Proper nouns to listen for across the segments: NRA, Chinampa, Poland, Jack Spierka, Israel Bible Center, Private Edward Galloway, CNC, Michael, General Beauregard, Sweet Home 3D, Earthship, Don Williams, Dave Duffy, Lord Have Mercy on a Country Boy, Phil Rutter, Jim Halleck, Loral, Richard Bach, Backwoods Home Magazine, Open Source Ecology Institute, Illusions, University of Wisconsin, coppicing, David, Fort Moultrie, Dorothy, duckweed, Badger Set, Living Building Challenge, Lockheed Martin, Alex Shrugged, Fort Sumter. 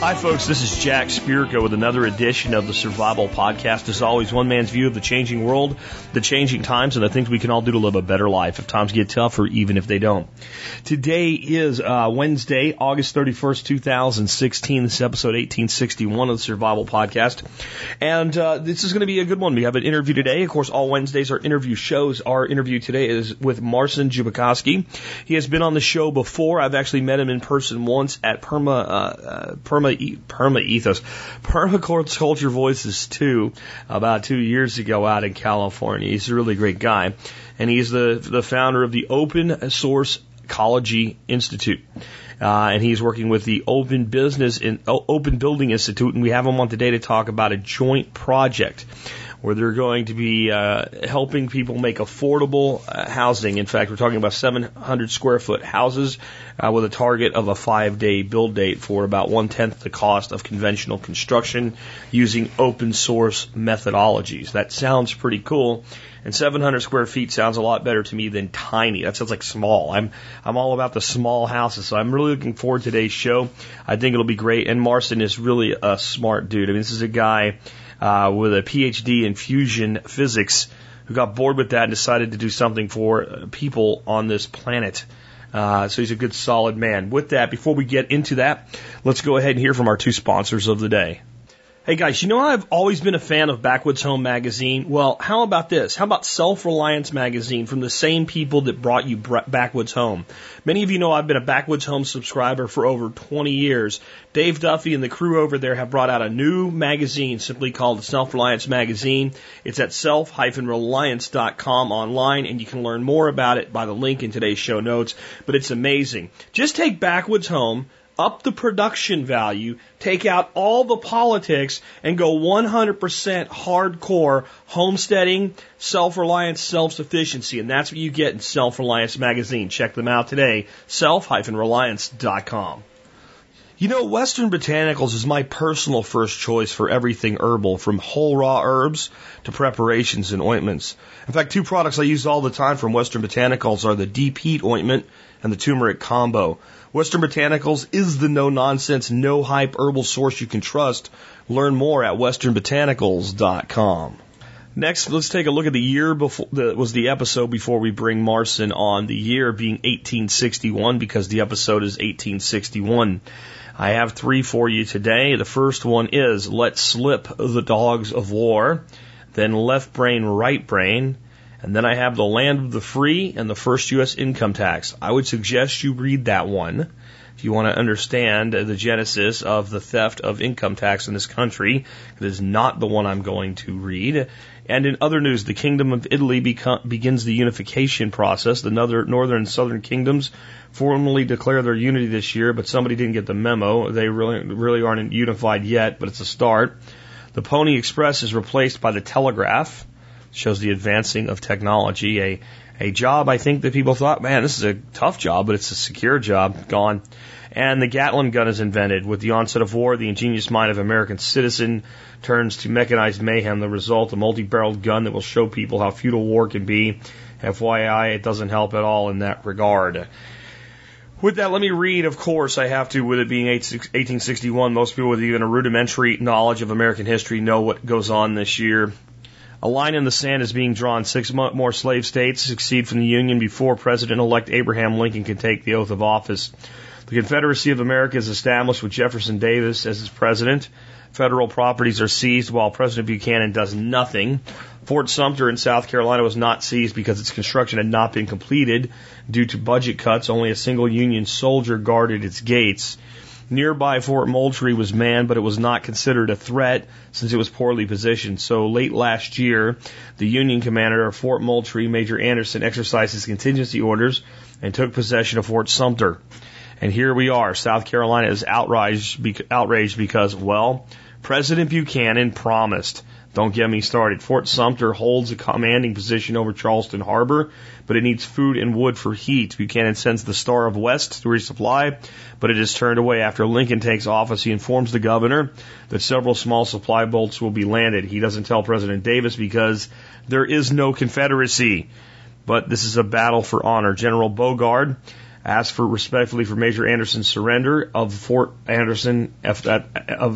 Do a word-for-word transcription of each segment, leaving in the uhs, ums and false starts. Hi, folks. This is Jack Spierka with another edition of the Survival Podcast. As always, one man's view of the changing world, the changing times, and the things we can all do to live a better life if times get tougher, even if they don't. Today is uh, Wednesday, August thirty-first, two thousand sixteen. This is episode eighteen sixty-one of the Survival Podcast. And uh, this is going to be a good one. We have an interview today. Of course, all Wednesdays are interview shows. Our interview today is with Marcin Jakubowski. He has been on the show before. I've actually met him in person once at Perma, uh, uh, Perma, e- Perma Ethos, Permaculture Voices two, about two years ago out in California. He's a really great guy, and he's the the founder of the Open Source Ecology Institute, uh, and he's working with the Open Business and Open Building Institute, and we have him on today to talk about a joint project where they're going to be uh, helping people make affordable uh, housing. In fact, we're talking about seven hundred square foot houses uh, with a target of a five-day build date for about one-tenth the cost of conventional construction using open-source methodologies. That sounds pretty cool, and seven hundred square feet sounds a lot better to me than tiny. That sounds like small. I'm I'm all about the small houses, so I'm really looking forward to today's show. I think it'll be great, and Marcin is really a smart dude. I mean, this is a guy... Uh, with a P H D in fusion physics, who got bored with that and decided to do something for people on this planet. Uh, so he's a good, solid man. With that, before we get into that, let's go ahead and hear from our two sponsors of the day. Hey guys, you know I've always been a fan of Backwoods Home Magazine. Well, how about this? How about Self-Reliance Magazine from the same people that brought you Backwoods Home? Many of you know I've been a Backwoods Home subscriber for over twenty years. Dave Duffy and the crew over there have brought out a new magazine simply called Self-Reliance Magazine. It's at self dash reliance dot com online, and you can learn more about it by the link in today's show notes. But it's amazing. Just take Backwoods Home, up the production value, take out all the politics, and go one hundred percent hardcore homesteading, self-reliance, self-sufficiency. And that's what you get in Self-Reliance Magazine. Check them out today, self dash reliance dot com. You know, Western Botanicals is my personal first choice for everything herbal, from whole raw herbs to preparations and ointments. In fact, two products I use all the time from Western Botanicals are the Deep Heat Ointment and the Turmeric Combo. Western Botanicals is the no-nonsense, no-hype herbal source you can trust. Learn more at western botanicals dot com. Next, let's take a look at the year before, that was the episode before we bring Marcin on, the year being eighteen sixty-one, because the episode is eighteen sixty-one. I have three for you today. The first one is Let Slip the Dogs of War, then Left Brain, Right Brain, and then I have The Land of the Free and the First U S Income Tax. I would suggest you read that one if you want to understand the genesis of the theft of income tax in this country. It is not the one I'm going to read. And in other news, the Kingdom of Italy beco- begins the unification process. The northern and southern kingdoms formally declare their unity this year, but somebody didn't get the memo. They really, really aren't unified yet, but it's a start. The Pony Express is replaced by the telegraph. It shows the advancing of technology. A A job, I think, that people thought, man, this is a tough job, but it's a secure job. Gone. And the Gatling gun is invented. With the onset of war, the ingenious mind of American citizen turns to mechanized mayhem. The result, a multi-barreled gun that will show people how futile war can be. F Y I, it doesn't help at all in that regard. With that, let me read, of course, I have to, with it being eighteen sixty-one, most people with even a rudimentary knowledge of American history know what goes on this year. A line in the sand is being drawn. Six more slave states secede from the Union before President-elect Abraham Lincoln can take the oath of office. The Confederacy of America is established with Jefferson Davis as its president. Federal properties are seized while President Buchanan does nothing. Fort Sumter in South Carolina was not seized because its construction had not been completed. Due to budget cuts, only a single Union soldier guarded its gates. Nearby Fort Moultrie was manned, but it was not considered a threat since it was poorly positioned. So late last year, the Union commander of Fort Moultrie, Major Anderson, exercised his contingency orders and took possession of Fort Sumter. And here we are. South Carolina is outraged, outraged because, well, President Buchanan promised. Don't get me started. Fort Sumter holds a commanding position over Charleston Harbor, but it needs food and wood for heat. Buchanan sends the Star of West to resupply, but it is turned away. After Lincoln takes office, he informs the governor that several small supply boats will be landed. He doesn't tell President Davis because there is no Confederacy. But this is a battle for honor. General Beauregard asked for respectfully for Major Anderson's surrender of Fort Anderson of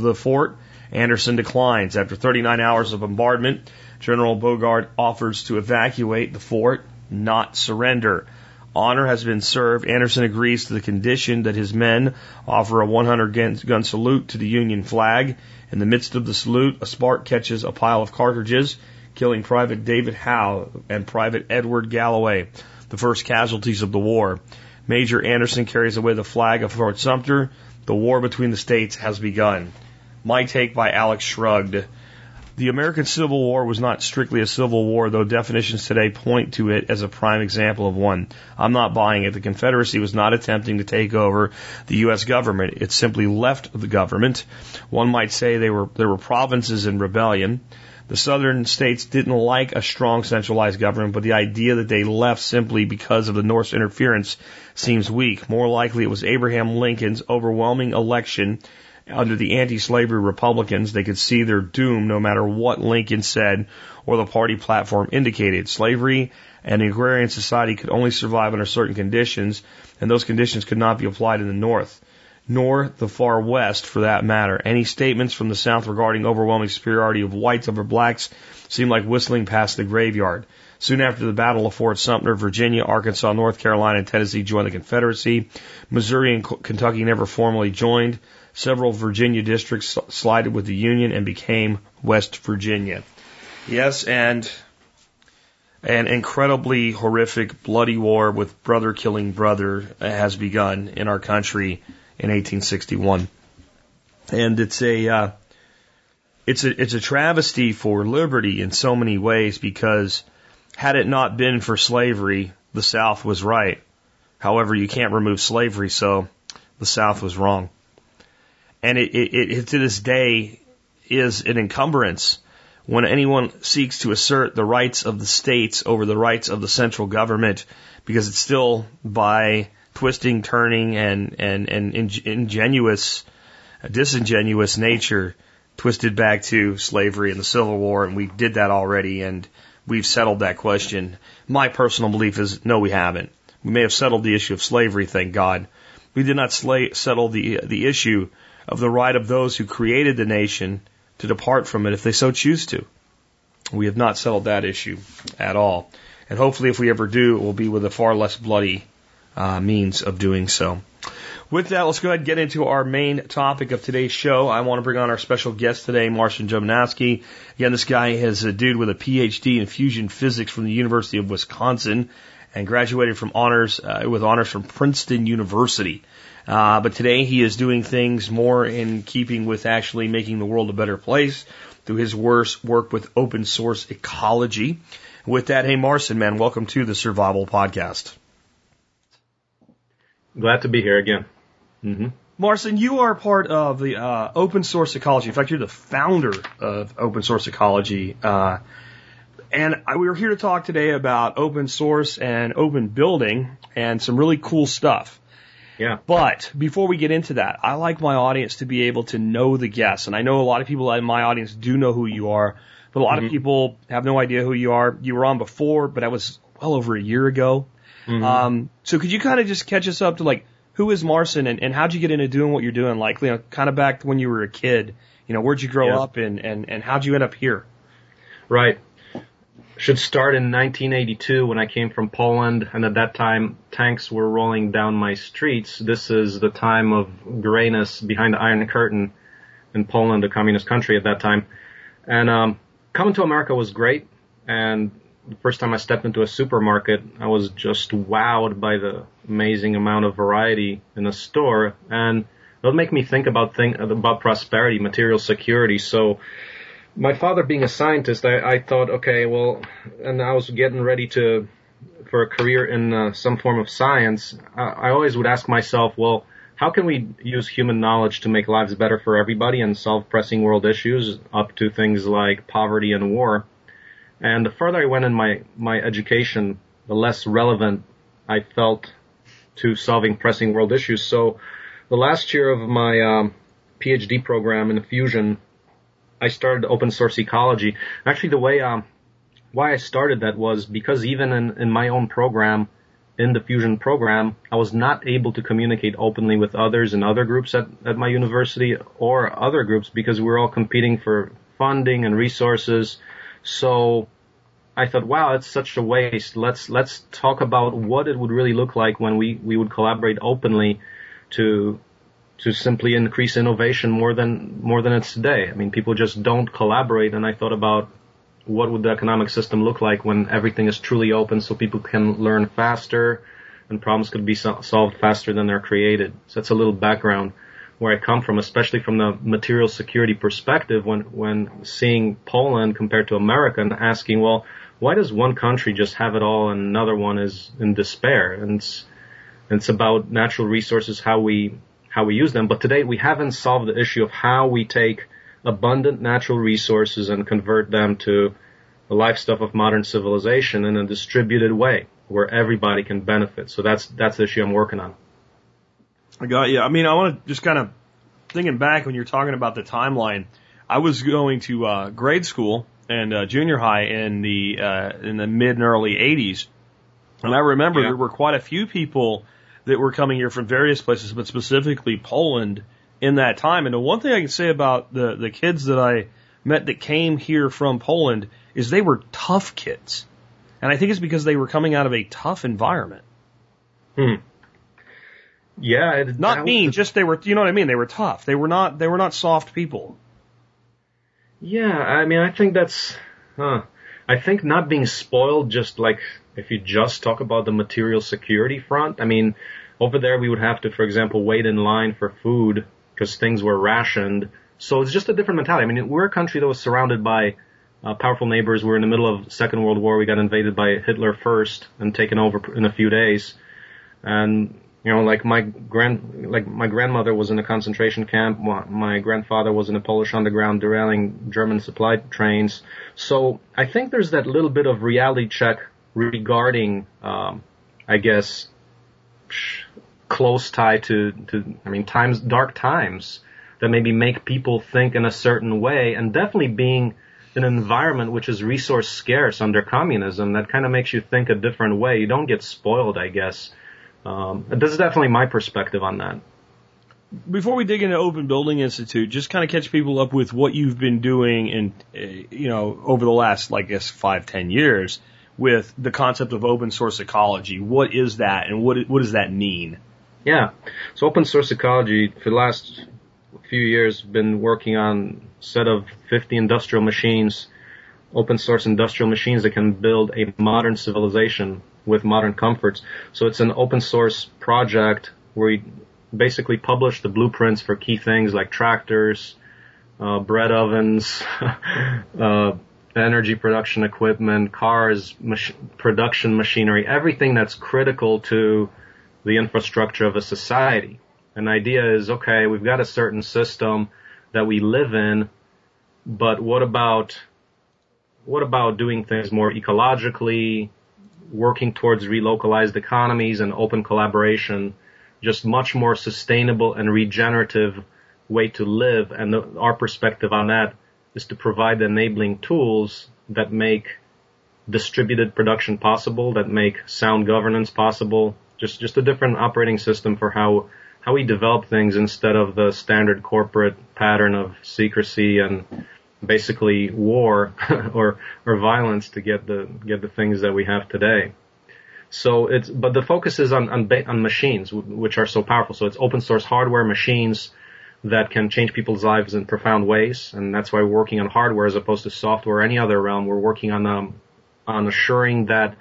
the fort. Anderson declines. After thirty-nine hours of bombardment, General Beauregard offers to evacuate the fort, not surrender. Honor has been served. Anderson agrees to the condition that his men offer a one hundred gun salute to the Union flag. In the midst of the salute, a spark catches a pile of cartridges, killing Private David Howe and Private Edward Galloway, the first casualties of the war. Major Anderson carries away the flag of Fort Sumter. The war between the states has begun. My take by Alex Shrugged. The American Civil War was not strictly a civil war, though definitions today point to it as a prime example of one. I'm not buying it. The Confederacy was not attempting to take over the U S government. It simply left the government. One might say they were, there were provinces in rebellion. The southern states didn't like a strong centralized government, but the idea that they left simply because of the North's interference seems weak. More likely, it was Abraham Lincoln's overwhelming election under the anti-slavery Republicans. They could see their doom no matter what Lincoln said or the party platform indicated. Slavery and agrarian society could only survive under certain conditions, and those conditions could not be applied in the North, nor the far west for that matter. Any statements from the South regarding overwhelming superiority of whites over blacks seemed like whistling past the graveyard. Soon after the Battle of Fort Sumter, Virginia, Arkansas, North Carolina, and Tennessee joined the Confederacy. Missouri and Kentucky never formally joined. Several Virginia districts slided with the Union and became West Virginia. Yes, and an incredibly horrific, bloody war with brother killing brother has begun in our country in eighteen sixty-one, and it's a uh, it's a it's a travesty for liberty in so many ways, because had it not been for slavery, the South was right. However, you can't remove slavery, so the South was wrong, and it, it, it to this day is an encumbrance when anyone seeks to assert the rights of the states over the rights of the central government, because it's still by twisting, turning, and and and ingenuous, disingenuous nature twisted back to slavery and the Civil War, and we did that already, and we've settled that question. My personal belief is no, we haven't. We may have settled the issue of slavery, thank God. We did not slay, settle the the issue of the right of those who created the nation to depart from it if they so choose to. We have not settled that issue at all, and hopefully, if we ever do, it will be with a far less bloody Uh, means of doing so. With that, let's go ahead and get into our main topic of today's show. I want to bring on our special guest today, Marcin Jakubowski. Again, this guy is a dude with a P H D in fusion physics from the University of Wisconsin and graduated from honors uh, with honors from Princeton University. Uh, but today he is doing things more in keeping with actually making the world a better place through his work with open source ecology. With that, hey, Marcin, man, welcome to the Survival Podcast. Glad to be here again. Mm-hmm. Marcin, you are part of the uh, Open Source Ecology. In fact, you're the founder of Open Source Ecology. Uh, and I, we were here to talk today about open source and open building and some really cool stuff. Yeah. But before we get into that, I like my audience to be able to know the guests. And I know a lot of people in my audience do know who you are, but a lot mm-hmm. of people have no idea who you are. You were on before, but that was well over a year ago. Mm-hmm. Um, so could you kind of just catch us up to, like, who is Marcin and, and how'd you get into doing what you're doing? Like, you know, kind of back when you were a kid, you know, where'd you grow yeah. up and, and, and how'd you end up here? Right. Should start in nineteen eighty-two when I came from Poland, and at that time tanks were rolling down my streets. This is the time of grayness behind the Iron Curtain in Poland, a communist country at that time. And, um, coming to America was great, and the first time I stepped into a supermarket, I was just wowed by the amazing amount of variety in a store, and it would make me think about thing about prosperity, material security. So, my father being a scientist, I, I thought, okay, well, and I was getting ready to for a career in uh, some form of science. I, I always would ask myself, well, how can we use human knowledge to make lives better for everybody and solve pressing world issues, up to things like poverty and war? And the further I went in my, my education, the less relevant I felt to solving pressing world issues. So the last year of my um, PhD program in fusion, I started Open Source Ecology. Actually, the way um, why I started that was because even in, in my own program, in the fusion program, I was not able to communicate openly with others and other groups at, at my university or other groups, because we were all competing for funding and resources. So I thought, wow, it's such a waste. Let's let's talk about what it would really look like when we, we would collaborate openly to to simply increase innovation more than more than it's today. I mean, people just don't collaborate, and I thought about what would the economic system look like when everything is truly open, so people can learn faster and problems could be so- solved faster than they're created. So that's a little background where I come from, especially from the material security perspective, when, when seeing Poland compared to America and asking, well, why does one country just have it all and another one is in despair? And it's, it's about natural resources, how we, how we use them. But today we haven't solved the issue of how we take abundant natural resources and convert them to the lifestyle of modern civilization in a distributed way where everybody can benefit. So that's that's the issue I'm working on. I got you. I mean, I want to just kind of, thinking back when you're talking about the timeline, I was going to uh, grade school and uh, junior high in the uh, in the mid and early eighties, and I remember yeah. there were quite a few people that were coming here from various places, but specifically Poland in that time. And the one thing I can say about the, the kids that I met that came here from Poland is they were tough kids. And I think it's because they were coming out of a tough environment. Hmm. Yeah. It, not mean, the, just they were, you know what I mean? They were tough. They were not, they were not soft people. Yeah. I mean, I think that's, huh. I think not being spoiled, just like if you just talk about the material security front, I mean, over there we would have to, for example, wait in line for food because things were rationed. So it's just a different mentality. I mean, we're a country that was surrounded by uh, powerful neighbors. We're in the middle of Second World War. We got invaded by Hitler first and taken over in a few days. And, you know, like my grand, like my grandmother was in a concentration camp. My grandfather was in a Polish underground derailing German supply trains. So I think there's that little bit of reality check regarding, um, I guess, close tie to, to, I mean, times, dark times that maybe make people think in a certain way, and definitely being in an environment which is resource scarce under communism, that kind of makes you think a different way. You don't get spoiled, I guess. Um, this is definitely my perspective on that. Before we dig into Open Building Institute, just kind of catch people up with what you've been doing in, you know, over the last, I guess, five, ten years with the concept of open source ecology. What is that, and what what does that mean? Yeah. So open source ecology, for the last few years, been working on a set of fifty industrial machines, open source industrial machines that can build a modern civilization with modern comforts. So it's an open source project where we basically publish the blueprints for key things like tractors, uh, bread ovens, uh, energy production equipment, cars, mach- production machinery, everything that's critical to the infrastructure of a society. And the idea is, okay, we've got a certain system that we live in, but what about what about doing things more ecologically, working towards relocalized economies and open collaboration, just much more sustainable and regenerative way to live. And the, our perspective on that is to provide the enabling tools that make distributed production possible, that make sound governance possible, just just a different operating system for how how we develop things instead of the standard corporate pattern of secrecy and basically war or or violence to get the get the things that we have today. So it's but the focus is on on, on machines, which are so powerful. So it's open source hardware machines that can change people's lives in profound ways, and that's why we're working on hardware as opposed to software or any other realm. We're working on um, on assuring that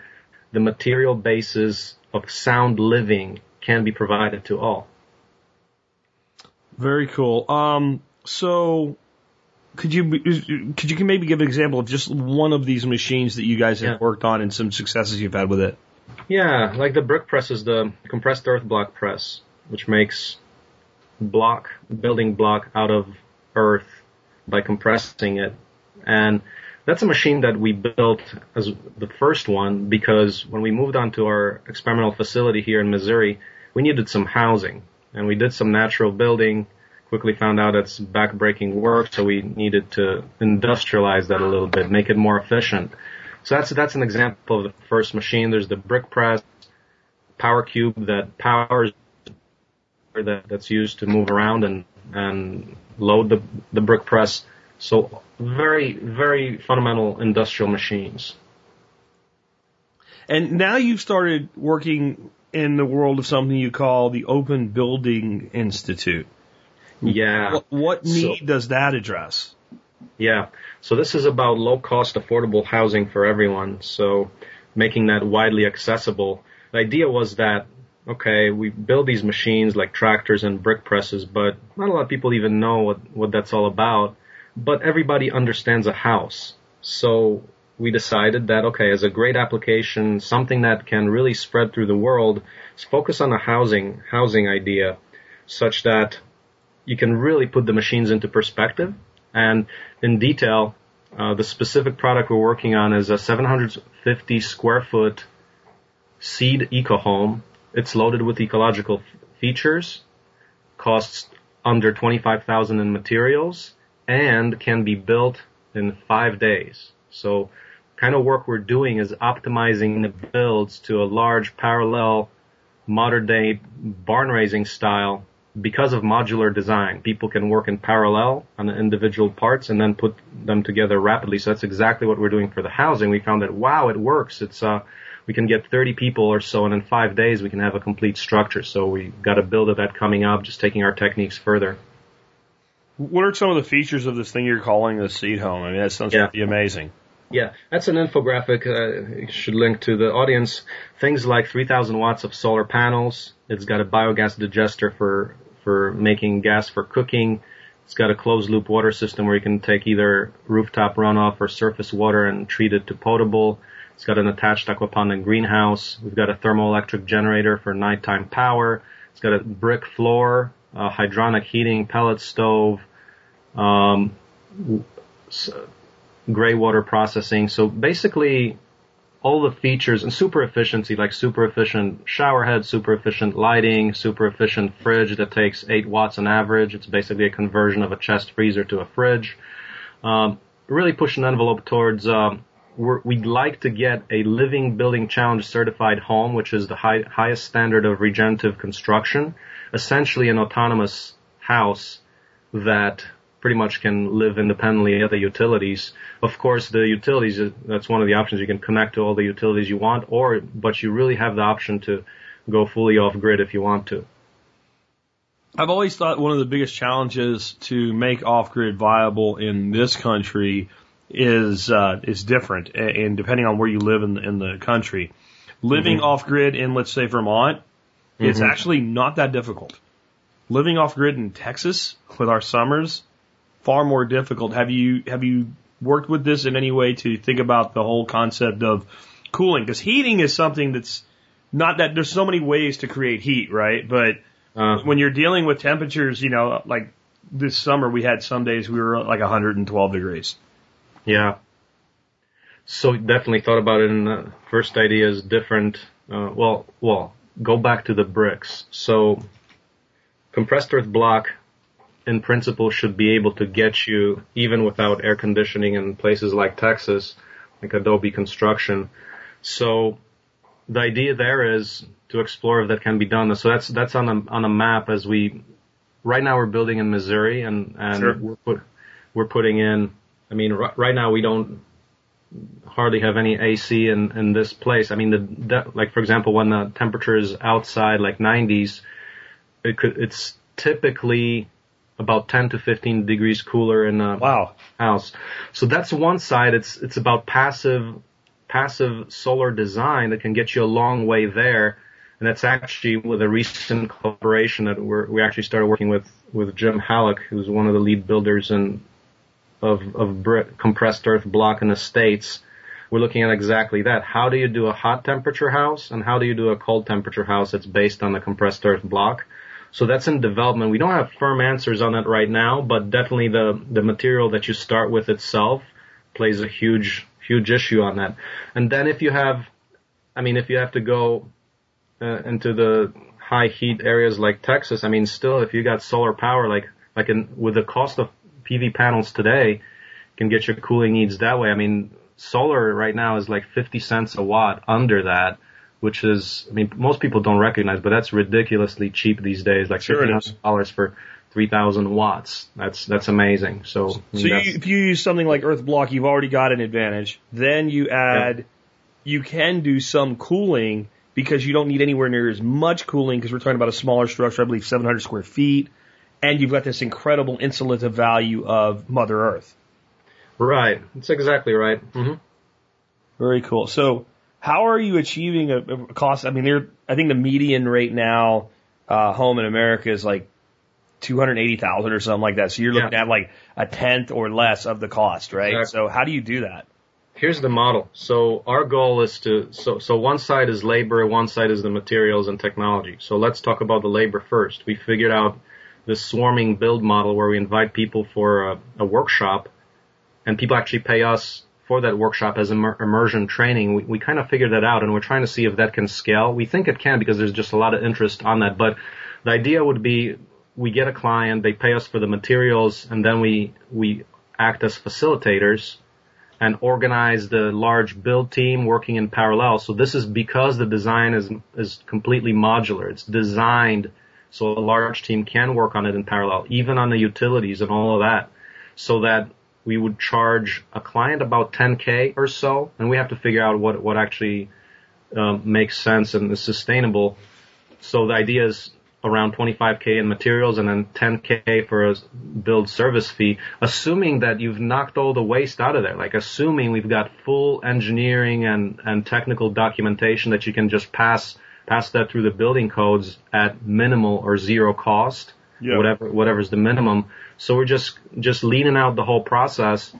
the material basis of sound living can be provided to all. Very cool. Um, so could you could you maybe give an example of just one of these machines that you guys have yeah. worked on and some successes you've had with it? Yeah, like the brick press is the compressed earth block press, which makes block, building block out of earth by compressing it. And that's a machine that we built as the first one because when we moved on to our experimental facility here in Missouri, we needed some housing. And we did some natural building, quickly found out it's backbreaking work, so we needed to industrialize that a little bit, make it more efficient. So that's that's an example of the first machine. There's the brick press, power cube that powers that that's used to move around and and load the the brick press. So very, very fundamental industrial machines. And now you've started working in the world of something you call the Open Building Institute. Yeah. What, what need so, does that address? Yeah. So this is about low-cost, affordable housing for everyone. So making that widely accessible. The idea was that, okay, we build these machines like tractors and brick presses, but not a lot of people even know what, what that's all about. But everybody understands a house. So we decided that, okay, as a great application, something that can really spread through the world, is focus on a housing housing idea such that you can really put the machines into perspective. And in detail, uh, the specific product we're working on is a seven hundred fifty square foot seed eco-home. It's loaded with ecological f- features, costs under twenty-five thousand dollars in materials, and can be built in five days. So kind of work we're doing is optimizing the builds to a large parallel modern-day barn-raising style because of modular design. People can work in parallel on the individual parts and then put them together rapidly. So that's exactly what we're doing for the housing. We found that, wow, it works. It's uh, we can get thirty people or so, and in five days we can have a complete structure. So we got a build of that coming up, just taking our techniques further. What are some of the features of this thing you're calling the seed home? I mean, that sounds yeah. pretty amazing. Yeah, that's an infographic. Uh, you should link to the audience. Things like three thousand watts of solar panels. It's got a biogas digester for for making gas for cooking. It's got a closed-loop water system where you can take either rooftop runoff or surface water and treat it to potable. It's got an attached aquaponic and greenhouse. We've got a thermoelectric generator for nighttime power. It's got a brick floor. Uh, hydronic heating, pellet stove, um, so gray water processing. So basically all the features and super efficiency, like super efficient shower head, super efficient lighting, super efficient fridge that takes eight watts on average. It's basically a conversion of a chest freezer to a fridge. Um, really push an envelope towards, um, we're, we'd like to get a Living Building Challenge certified home, which is the high, highest standard of regenerative construction. Essentially an autonomous house that pretty much can live independently of the utilities. Of course, the utilities, that's one of the options. You can connect to all the utilities you want, or but you really have the option to go fully off-grid if you want to. I've always thought one of the biggest challenges to make off-grid viable in this country is uh, is different, and depending on where you live in the, in the country. Living mm-hmm. off-grid in, let's say, Vermont, it's mm-hmm. actually not that difficult. Living off-grid in Texas with our summers, far more difficult. Have you have you worked with this in any way to think about the whole concept of cooling? Because heating is something that's not that – there's so many ways to create heat, right? But uh, when you're dealing with temperatures, you know, like this summer we had some days we were like one hundred twelve degrees. Yeah. So definitely thought about it, and the first idea is different uh, – well, well – go back to the bricks. So compressed earth block in principle should be able to get you, even without air conditioning in places like Texas, like Adobe construction. So the idea there is to explore if that can be done. So that's that's on a on a map as we right now we're building in Missouri and, and sure. we're put, we're putting in I mean r- right now we don't hardly have any A C in, in this place. I mean, the, the like, for example, when the temperature is outside, like nineties, it could, it's typically about ten to fifteen degrees cooler in a wow. house. So that's one side. It's it's about passive passive solar design that can get you a long way there. And that's actually with a recent collaboration that we're, we actually started working with, with Jim Halleck, who's one of the lead builders in of, of brick, compressed earth block in the States. We're looking at exactly that. How do you do a hot temperature house and how do you do a cold temperature house that's based on the compressed earth block? So that's in development. We don't have firm answers on it right now, but definitely the, the material that you start with itself plays a huge, huge issue on that. And then if you have, I mean, if you have to go uh, into the high heat areas like Texas, I mean, still, if you got solar power, like, like in, with the cost of P V panels today, you can get your cooling needs that way. I mean, solar right now is like fifty cents a watt under that, which is, I mean, most people don't recognize, but that's ridiculously cheap these days, like fifteen hundred dollars for three thousand watts. That's, that's amazing. So, so I mean, you, if you use something like Earth Block, you've already got an advantage. Then you add, yeah. you can do some cooling because you don't need anywhere near as much cooling because we're talking about a smaller structure, I believe seven hundred square feet. And you've got this incredible insulative value of Mother Earth. Right. That's exactly right. Mm-hmm. Very cool. So how are you achieving a, a cost? I mean, they're, I think the median right now uh, home in America is like two hundred eighty thousand dollars or something like that. So you're looking yeah. at like a tenth or less of the cost, right? Exactly. So how do you do that? Here's the model. So our goal is to, so, so one side is labor, one side is the materials and technology. So let's talk about the labor first. We figured out the swarming build model where we invite people for a, a workshop and people actually pay us for that workshop as immer- immersion training. We, we kind of figured that out and we're trying to see if that can scale. We think it can because there's just a lot of interest on that. But the idea would be we get a client, they pay us for the materials, and then we, we act as facilitators and organize the large build team working in parallel. So this is because the design is, is completely modular. It's designed so a large team can work on it in parallel, even on the utilities and all of that, so that we would charge a client about ten K or so, and we have to figure out what, what actually uh, makes sense and is sustainable. So the idea is around twenty-five K in materials and then ten K for a build service fee, assuming that you've knocked all the waste out of there, like assuming we've got full engineering and, and technical documentation that you can just pass pass that through the building codes at minimal or zero cost, yeah. whatever whatever's the minimum. So we're just just leaning out the whole process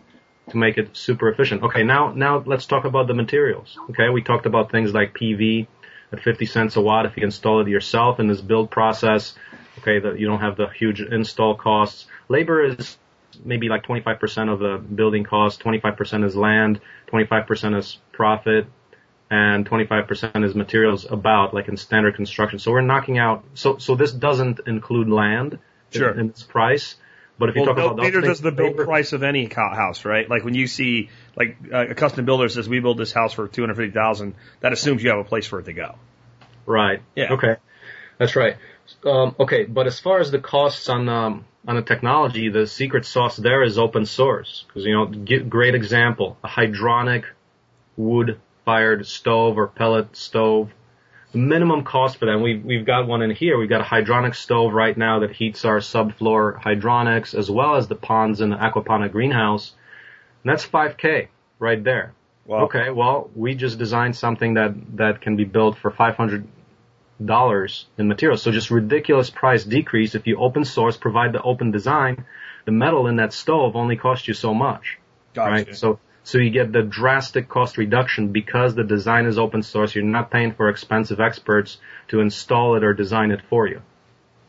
to make it super efficient. Okay, now now let's talk about the materials. Okay, we talked about things like P V at fifty cents a watt if you install it yourself in this build process. Okay, that you don't have the huge install costs. Labor is maybe like twenty-five percent of the building cost, twenty-five percent is land, twenty-five percent is profit, and twenty-five percent is materials, about like in standard construction. So we're knocking out, so so this doesn't include land sure. in, in its price. But if well, you talk build, about those neither things, does the build labor. Price of any house, right? Like when you see, like uh, a custom builder says, we build this house for two hundred fifty thousand dollars, that assumes you have a place for it to go. Right. Yeah. Okay. That's right. Um, okay. But as far as the costs on, um, on the technology, the secret sauce there is open source. Cause, you know, get, great example, a hydronic wood fired stove or pellet stove. The minimum cost for them, we've, we've got one in here. We've got a hydronic stove right now that heats our subfloor hydronics as well as the ponds in the aquaponic greenhouse. And that's five K right there. Wow. Okay, well, we just designed something that, that can be built for five hundred dollars in materials. So just ridiculous price decrease. If you open source, provide the open design, the metal in that stove only costs you so much. Gotcha. Right? So, So you get the drastic cost reduction because the design is open source. You're not paying for expensive experts to install it or design it for you.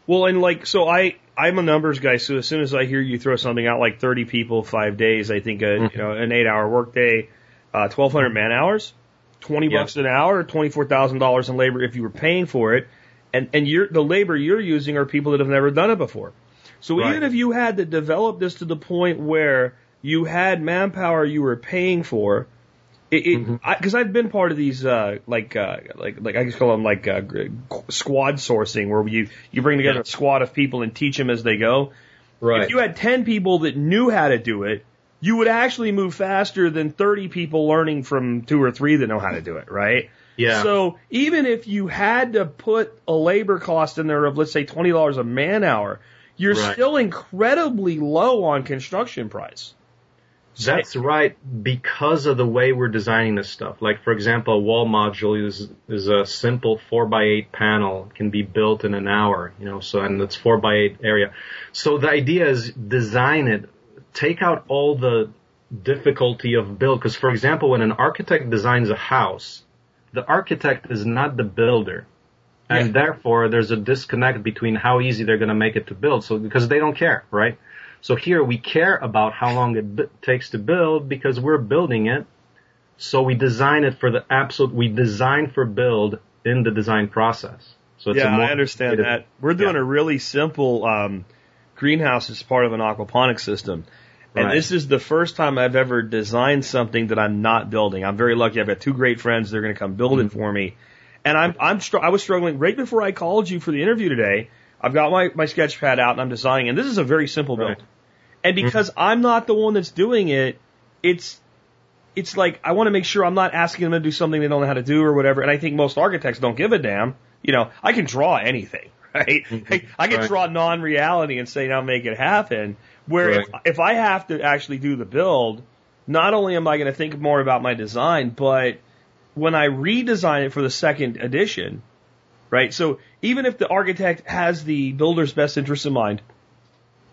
Well, and like, so I, I'm a numbers guy. So as soon as I hear you throw something out like thirty people, five days, I think, a, mm-hmm. you know, an eight hour workday, uh, twelve hundred man hours, twenty yeah. bucks an hour, twenty-four thousand dollars in labor if you were paying for it. And, and you're, the labor you're using are people that have never done it before. So right. even if you had to develop this to the point where you had manpower you were paying for, it, it, mm-hmm. I, 'cause I've been part of these, uh, like, uh, like, like I just call them like uh, squad sourcing, where you you bring together a squad of people and teach them as they go. Right. If you had ten people that knew how to do it, you would actually move faster than thirty people learning from two or three that know how to do it, right? Yeah. So even if you had to put a labor cost in there of, let's say, twenty dollars a man hour, you're right. still incredibly low on construction price. That's right, because of the way we're designing this stuff. Like, for example, a wall module is is a simple four by eight panel. It can be built in an hour, you know, so, and it's four by eight area. So the idea is design it, take out all the difficulty of build. Because, for example, when an architect designs a house, the architect is not the builder. And yeah. therefore, there's a disconnect between how easy they're going to make it to build. So because they don't care, right? So here we care about how long it b- takes to build because we're building it. So we design it for the absolute. We design for build in the design process. So it's yeah, a more I understand that. We're doing yeah. a really simple um, greenhouse as part of an aquaponic system. And right. this is the first time I've ever designed something that I'm not building. I'm very lucky. I've got two great friends. They're going to come build mm-hmm. it for me. And I'm, I'm, str- I was struggling right before I called you for the interview today. I've got my, my sketch pad out and I'm designing, and this is a very simple build. Right. And because mm-hmm. I'm not the one that's doing it, it's, it's like, I want to make sure I'm not asking them to do something they don't know how to do or whatever. And I think most architects don't give a damn. You know, I can draw anything, right? Mm-hmm. I, I can right. draw non-reality and say, now make it happen. Where right. if, if I have to actually do the build, not only am I going to think more about my design, but when I redesign it for the second edition, right? So even if the architect has the builder's best interest in mind,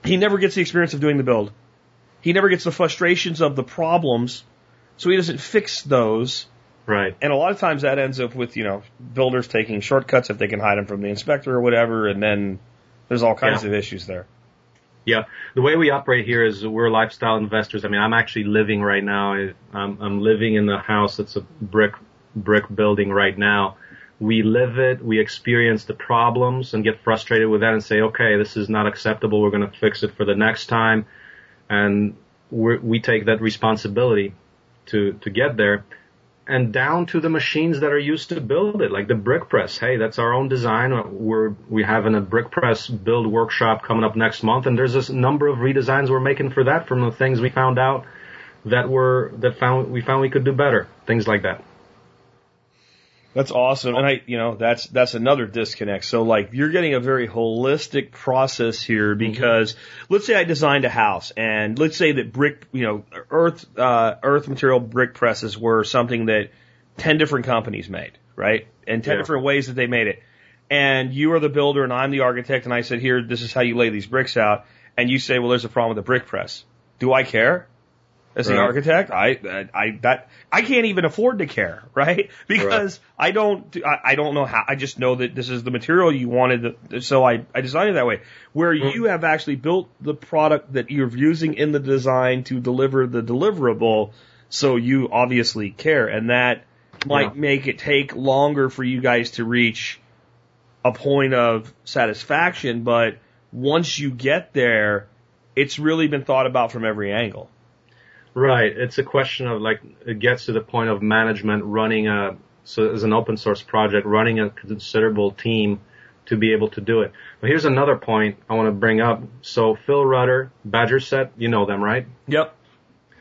he never gets the experience of doing the build. He never gets the frustrations of the problems, so he doesn't fix those. Right. And a lot of times that ends up with, you know, builders taking shortcuts if they can hide them from the inspector or whatever, and then there's all kinds yeah. of issues there. Yeah. The way we operate here is we're lifestyle investors. I mean, I'm actually living right now. I'm, I'm living in a house that's a brick brick building right now. We live it, we experience the problems and get frustrated with that and say, okay, this is not acceptable, we're going to fix it for the next time, and we're, we take that responsibility to to get there, and down to the machines that are used to build it, like the brick press. Hey, that's our own design. We're we having a brick press build workshop coming up next month, and there's this number of redesigns we're making for that from the things we found out that were that found we found we could do better, things like that. That's awesome. And I, you know, that's, that's another disconnect. So like you're getting a very holistic process here because mm-hmm. let's say I designed a house, and let's say that brick, you know, earth, uh, earth material brick presses were something that ten different companies made, right? And ten yeah. different ways that they made it. And you are the builder and I'm the architect. And I said, here, this is how you lay these bricks out. And you say, well, there's a problem with the brick press. Do I care? As an right. architect, I, I, that, I can't even afford to care, right? Because right. I don't, I, I don't know how, I just know that this is the material you wanted, to, so I, I designed it that way. Where mm. you have actually built the product that you're using in the design to deliver the deliverable, so you obviously care, and that might yeah. make it take longer for you guys to reach a point of satisfaction, but once you get there, it's really been thought about from every angle. Right. It's a question of, like, it gets to the point of management running a, so as an open source project, running a considerable team to be able to do it. But here's another point I want to bring up. So Phil Rutter, Badger Set, you know them, right? Yep.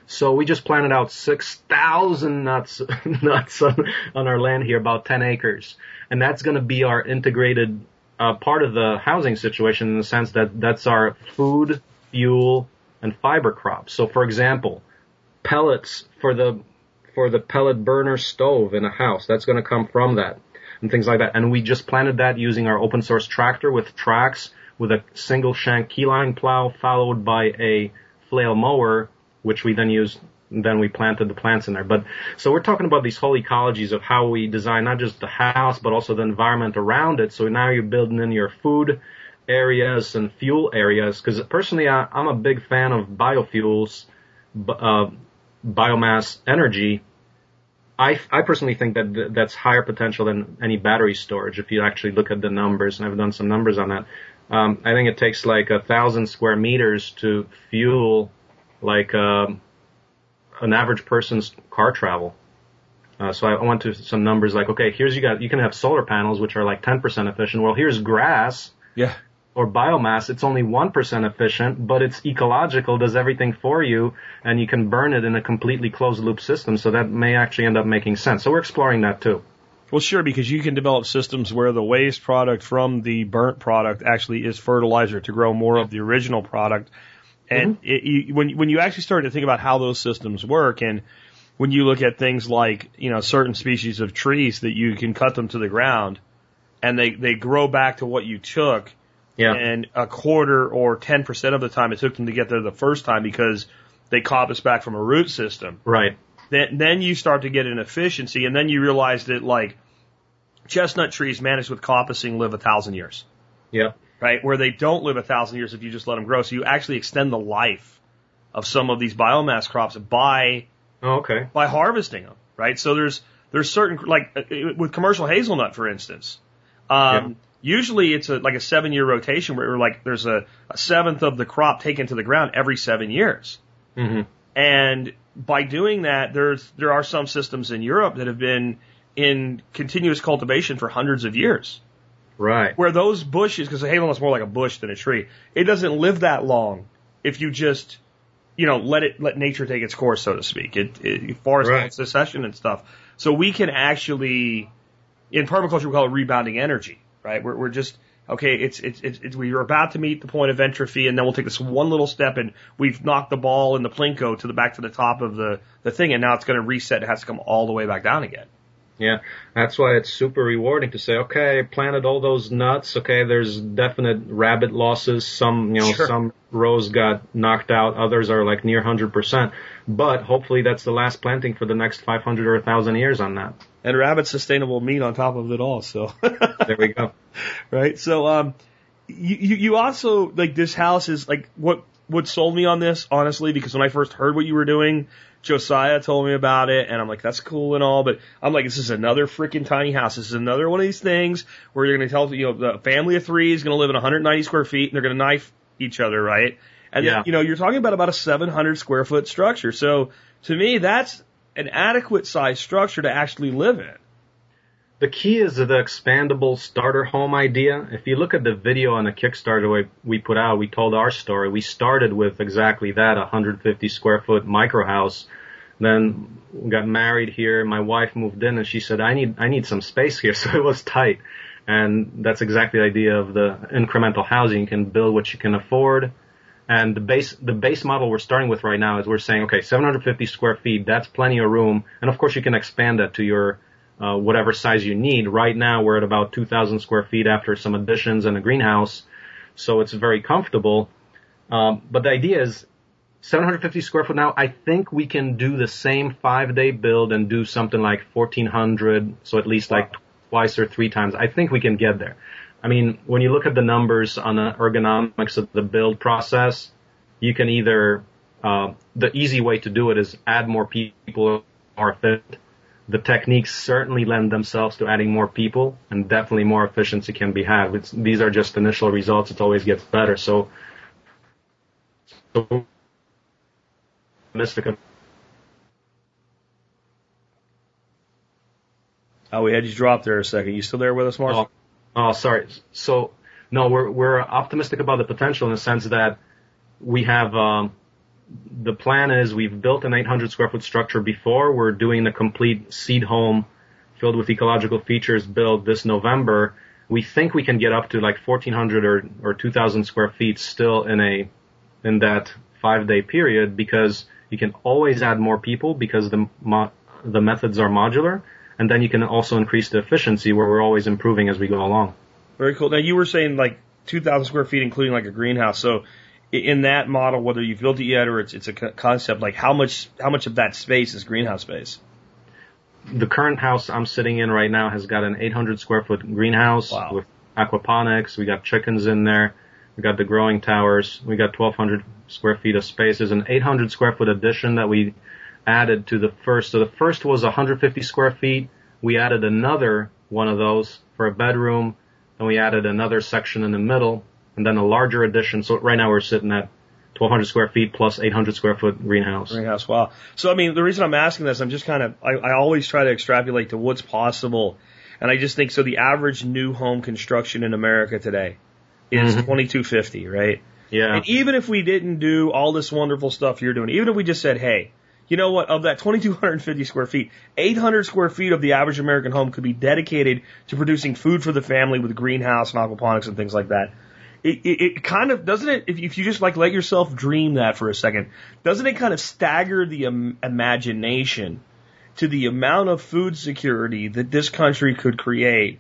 So we just planted out six thousand nuts, nuts on, on our land here, about ten acres. And that's going to be our integrated, uh, part of the housing situation in the sense that that's our food, fuel, and fiber crops. So for example, pellets for the for the pellet burner stove in a house, that's going to come from that and things like that. And we just planted that using our open source tractor with tracks, with a single shank keyline plow followed by a flail mower, which we then used, and then we planted the plants in there. But so we're talking about these whole ecologies of how we design not just the house but also the environment around it. So now you're building in your food areas and fuel areas, because personally I, I'm a big fan of biofuels, uh, biomass energy. I, I personally think that th- that's higher potential than any battery storage if you actually look at the numbers, and I've done some numbers on that. Um, I think it takes like a thousand square meters to fuel like uh, an average person's car travel. Uh, so I, I went to some numbers like, okay, here's you got you can have solar panels which are like ten percent efficient. Well, here's grass. Yeah. Or biomass, it's only one percent efficient, but it's ecological, does everything for you, and you can burn it in a completely closed-loop system, so that may actually end up making sense. So we're exploring that, too. Well, sure, because you can develop systems where the waste product from the burnt product actually is fertilizer to grow more of the original product. And mm-hmm. it, you, when, when you actually start to think about how those systems work, and when you look at things like, you know, certain species of trees that you can cut them to the ground, and they, they grow back to what you took, yeah. and a quarter or ten percent of the time it took them to get there the first time because they coppice back from a root system. Right. Then, then you start to get an efficiency, and then you realize that, like, chestnut trees managed with coppicing live a thousand years. Yeah. Right? Where they don't live a thousand years if you just let them grow. So you actually extend the life of some of these biomass crops by, oh, okay. by harvesting them. Right? So there's, there's certain, like with commercial hazelnut, for instance, um, yeah. Usually it's a, like a seven-year rotation where like there's a, a seventh of the crop taken to the ground every seven years. Mm-hmm. And by doing that, there's there are some systems in Europe that have been in continuous cultivation for hundreds of years. Right. Where those bushes, because hazelnut's more like a bush than a tree, it doesn't live that long if you just, you know, let it let nature take its course, so to speak. It, it forest right. succession and stuff. So we can actually, in permaculture, we call it rebounding energy. Right, we're we're just okay. It's it's it's we're about to meet the point of entropy, and then we'll take this one little step, and we've knocked the ball in the plinko to the back to the top of the the thing, and now it's going to reset. It has to come all the way back down again. Yeah, that's why it's super rewarding to say, okay, I planted all those nuts. Okay, there's definite rabbit losses. Some you know sure. some rows got knocked out. Others are like near one hundred percent. But hopefully that's the last planting for the next five hundred or one thousand years on that. And rabbit sustainable meat on top of it all. So there we go. Right. So um, you you also like this house is like what what sold me on this, honestly, because when I first heard what you were doing, Josiah told me about it, and I'm like, that's cool and all, but I'm like, this is another freaking tiny house. This is another one of these things where you're going to tell you know the family of three is going to live in one hundred ninety square feet, and they're going to knife each other, right? And yeah. then, you know you're talking about about a seven hundred square foot structure. So to me, that's an adequate size structure to actually live in. The key is the expandable starter home idea. If you look at the video on the Kickstarter we put out, we told our story. We started with exactly that, one hundred fifty square foot micro house. Then got married here. My wife moved in and she said, I need, I need some space here. So it was tight. And that's exactly the idea of the incremental housing. You can build what you can afford. And the base, the base model we're starting with right now is we're saying, okay, seven hundred fifty square feet, that's plenty of room. And of course you can expand that to your, uh, whatever size you need. Right now we're at about two thousand square feet after some additions and a greenhouse. So it's very comfortable. Um, but the idea is seven hundred fifty square foot now, I think we can do the same five day build and do something like fourteen hundred. So at least like twice or three times. I think we can get there. I mean, when you look at the numbers on the ergonomics of the build process, you can either, uh, the easy way to do it is add more people or fit. The techniques certainly lend themselves to adding more people, and definitely more efficiency can be had. It's, these are just initial results. It always gets better. So, so mystical. Oh, we had you drop there a second. You still there with us, Marcin? Oh. Oh, sorry. So, no, we're we're optimistic about the potential in the sense that we have um, the plan is we've built an eight hundred square foot structure before. We're doing the complete seed home filled with ecological features build this November. We think we can get up to like fourteen hundred or or two thousand square feet still in a in that five day period, because you can always add more people because the mo- the methods are modular. And then you can also increase the efficiency where we're always improving as we go along. Very cool. Now, you were saying like two thousand square feet, including like a greenhouse. So in that model, whether you've built it yet or it's it's a concept, like how much how much of that space is greenhouse space? The current house I'm sitting in right now has got an eight hundred square foot greenhouse wow. with aquaponics. We got chickens in there. We got the growing towers. We got twelve hundred square feet of space. There's an eight hundred square foot addition that we added to the first. So the first was one hundred fifty square feet. We added another one of those for a bedroom, and we added another section in the middle, and then a larger addition. So right now we're sitting at twelve hundred square feet plus eight hundred square foot greenhouse. Greenhouse, wow. So, I mean, the reason I'm asking this, I'm just kind of, I, I always try to extrapolate to what's possible. And I just think, so the average new home construction in America today is mm-hmm. twenty-two fifty, right? Yeah. And even if we didn't do all this wonderful stuff you're doing, even if we just said, hey, you know what, of that two thousand two hundred fifty square feet, eight hundred square feet of the average American home could be dedicated to producing food for the family with greenhouse and aquaponics and things like that. It, it, it kind of, doesn't it, if you just like let yourself dream that for a second, doesn't it kind of stagger the im- imagination to the amount of food security that this country could create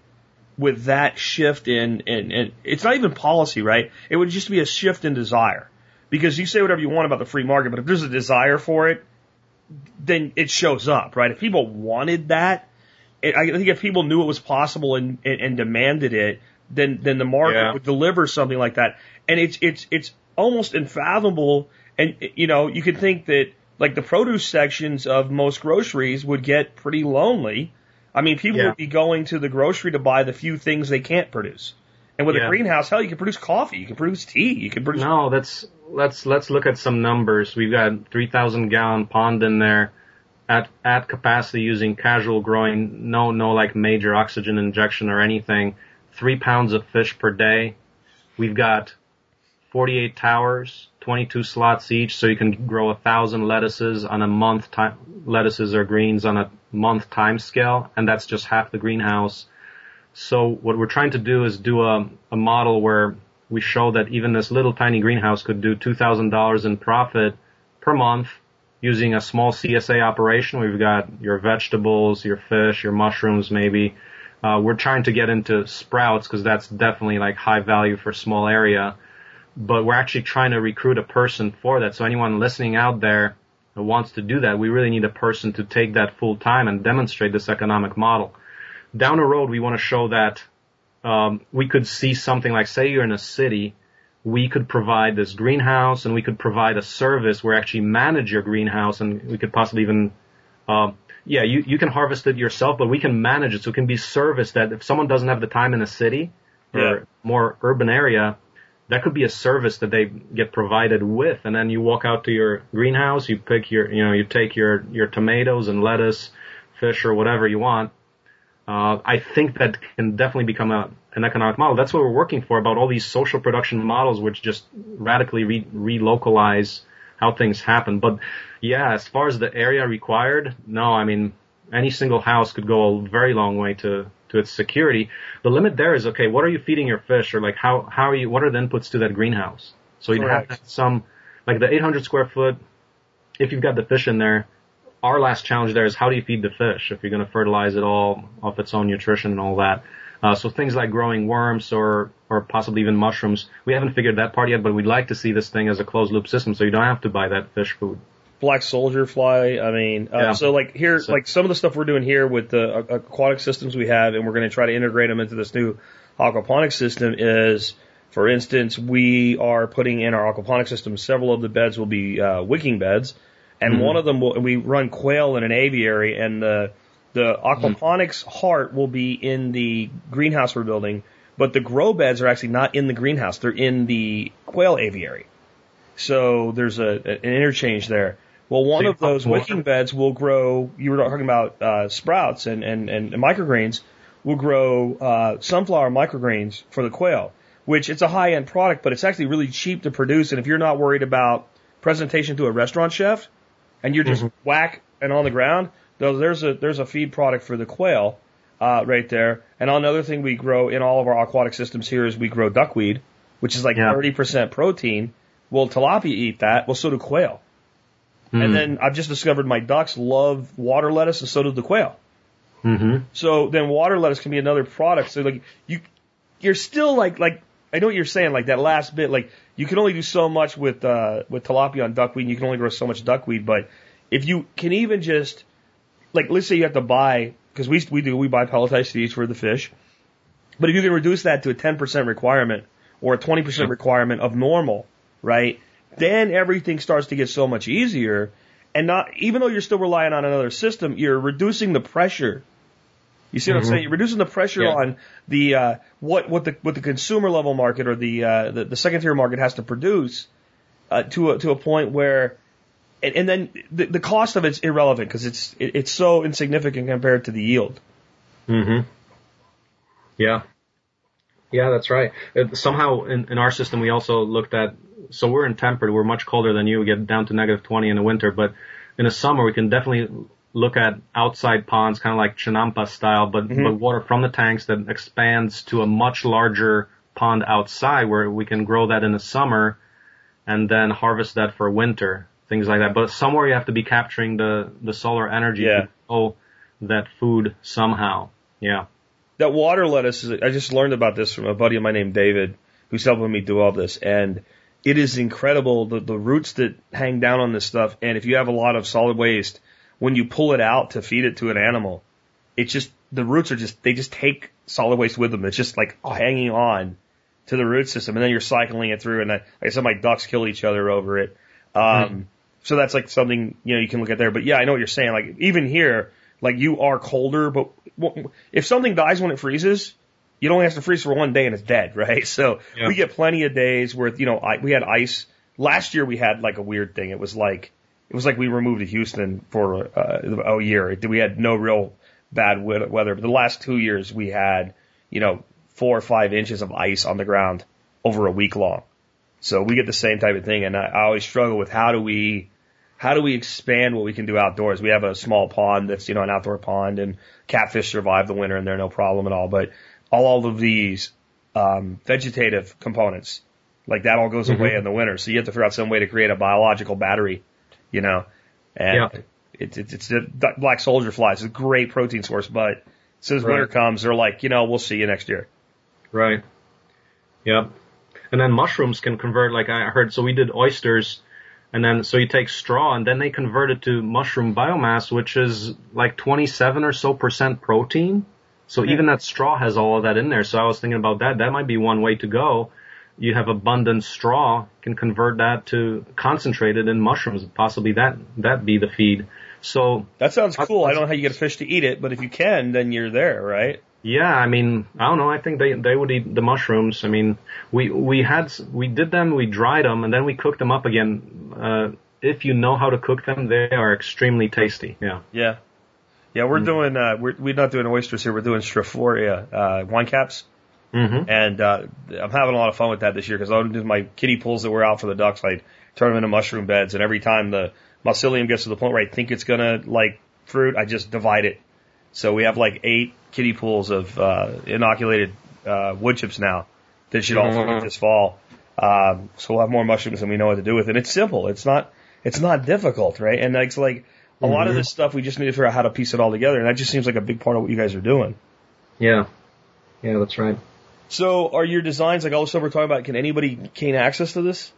with that shift in, in, in it's not even policy, right? It would just be a shift in desire. Because you say whatever you want about the free market, but if there's a desire for it, then it shows up, right? If people wanted that, I think if people knew it was possible and, and, and demanded it, then then the market yeah. would deliver something like that. And it's it's it's almost unfathomable. And you know, you could think that like the produce sections of most groceries would get pretty lonely. I mean, people yeah. would be going to the grocery to buy the few things they can't produce. And with yeah. a greenhouse, hell, you can produce coffee, you can produce tea, you can produce. No, that's let's let's look at some numbers. We've got three thousand gallon pond in there. At, at capacity using casual growing, no, no, like major oxygen injection or anything, three pounds of fish per day. We've got forty-eight towers, twenty-two slots each, so you can grow a thousand lettuces on a month time, lettuces or greens on a month time scale, and that's just half the greenhouse. So what we're trying to do is do a, a model where we show that even this little tiny greenhouse could do two thousand dollars in profit per month. Using a small C S A operation, we've got your vegetables, your fish, your mushrooms maybe. Uh, we're trying to get into sprouts because that's definitely like high value for small area. But we're actually trying to recruit a person for that. So anyone listening out there who wants to do that, we really need a person to take that full time and demonstrate this economic model. Down the road, we want to show that um, we could see something like, say you're in a city, we could provide this greenhouse and we could provide a service where actually manage your greenhouse, and we could possibly even, uh, yeah, you, you can harvest it yourself, but we can manage it. So it can be service that if someone doesn't have the time in a city or yeah. more urban area, that could be a service that they get provided with. And then you walk out to your greenhouse, you pick your, you know, you take your, your tomatoes and lettuce, fish or whatever you want. Uh, I think that can definitely become a, an economic model. That's what we're working for, about all these social production models, which just radically re- relocalize how things happen. But yeah, as far as the area required, no, I mean, any single house could go a very long way to, to its security. The limit there is, okay, what are you feeding your fish? Or like, how, how are you, what are the inputs to that greenhouse? So you'd Correct. have some, like the eight hundred square foot, if you've got the fish in there, our last challenge there is how do you feed the fish if you're going to fertilize it all off its own nutrition and all that. Uh, so things like growing worms or or possibly even mushrooms. We haven't figured that part yet, but we'd like to see this thing as a closed-loop system so you don't have to buy that fish food. Black soldier fly, I mean. Uh, yeah. So like here, so, like some of the stuff we're doing here with the aquatic systems we have, and we're going to try to integrate them into this new aquaponic system is, for instance, we are putting in our aquaponic system, several of the beds will be uh, wicking beds. And mm-hmm. one of them will, we run quail in an aviary, and the the aquaponics mm-hmm. heart will be in the greenhouse we're building, but the grow beds are actually not in the greenhouse; they're in the quail aviary. So there's a an interchange there. Well, one so of those wicking beds will grow. You were talking about uh, sprouts and and and microgreens. Will grow uh, sunflower microgreens for the quail, which it's a high end product, but it's actually really cheap to produce. And if you're not worried about presentation to a restaurant chef, and you're just mm-hmm. whack and on the ground, there's a there's a feed product for the quail uh, right there. And another thing we grow in all of our aquatic systems here is we grow duckweed, which is like yeah. thirty percent protein. Well, tilapia eat that. Well, so do quail. Mm-hmm. And then I've just discovered my ducks love water lettuce, and so do the quail. Mm-hmm. So then water lettuce can be another product. So like you, you're still like like. I know what you're saying, like that last bit, like you can only do so much with uh, with tilapia on duckweed, and you can only grow so much duckweed. But if you can even just, like, let's say you have to buy, because we we do we buy pelletized seeds for the fish, but if you can reduce that to a ten percent requirement or a twenty percent requirement of normal, right? Then everything starts to get so much easier, and not even though you're still relying on another system, you're reducing the pressure. You see what mm-hmm. I'm saying? You're reducing the pressure yeah. on the uh, what what the what the consumer level market or the uh, the, the second tier market has to produce uh, to a, to a point where, and, and then the, the cost of it's irrelevant because it's it, it's so insignificant compared to the yield. Mm-hmm. Yeah, yeah, that's right. It, somehow in, in our system we also looked at. So we're in temperate. We're much colder than you. We get down to negative twenty in the winter, but in the summer we can definitely look at outside ponds, kind of like Chinampa style, but, mm-hmm. but water from the tanks that expands to a much larger pond outside where we can grow that in the summer and then harvest that for winter, things like that. But somewhere you have to be capturing the, the solar energy yeah. to grow that food somehow. Yeah. That water lettuce, is, I just learned about this from a buddy of mine named David who's helping me do all this. And it is incredible, the, the roots that hang down on this stuff. And if you have a lot of solid waste, when you pull it out to feed it to an animal, it just the roots are just, they just take solid waste with them. It's just like hanging on to the root system, and then you're cycling it through. And I, like I said, my ducks kill each other over it. Um, mm. So that's like something, you know, you can look at there. But yeah, I know what you're saying. Like even here, like you are colder, but if something dies when it freezes, you only have to freeze for one day and it's dead, right? So yeah. we get plenty of days where, you know, I, we had ice. Last year we had like a weird thing. It was like, it was like we were moved to Houston for uh, a year. We had no real bad weather. But the last two years we had, you know, four or five inches of ice on the ground over a week long. So we get the same type of thing. And I, I always struggle with how do we, how do we expand what we can do outdoors? We have a small pond that's, you know, an outdoor pond, and catfish survive the winter and they're no problem at all. But all, all of these, um, vegetative components, like that all goes mm-hmm. away in the winter. So you have to figure out some way to create a biological battery, you know, and yeah. it, it, it's the black soldier flies is a great protein source. But as soon as right. winter comes, they're like, you know, we'll see you next year. Right. Yeah. And then mushrooms can convert, like I heard. So we did oysters, and then so you take straw, and then they convert it to mushroom biomass, which is like twenty-seven or so percent protein. So yeah. even that straw has all of that in there. So I was thinking about that. That might be one way to go. You have abundant straw, can convert that to concentrated in mushrooms. Possibly that that be the feed. So that sounds cool. I, I don't know how you get a fish to eat it, but if you can, then you're there, right? Yeah, I mean, I don't know. I think they they would eat the mushrooms. I mean, we we had we did them, we dried them, and then we cooked them up again. Uh, if you know how to cook them, they are extremely tasty. Yeah. Yeah. Yeah, we're mm-hmm. doing uh, we're we're not doing oysters here. We're doing Strophoria uh, wine caps, mm-hmm. and uh, I'm having a lot of fun with that this year because I do my kiddie pools that were out for the ducks. I turn them into mushroom beds, and every time the mycelium gets to the point where I think it's gonna like fruit, I just divide it. So we have like eight kiddie pools of uh, inoculated uh, wood chips now that should all mm-hmm. fruit this fall. Um, so we'll have more mushrooms than we know what to do with. And it's simple. It's not it's not difficult, right? And it's like a mm-hmm. lot of this stuff we just need to figure out how to piece it all together. And that just seems like a big part of what you guys are doing. Yeah. Yeah, that's right. So are your designs, like all the stuff we're talking about, can anybody gain access to this?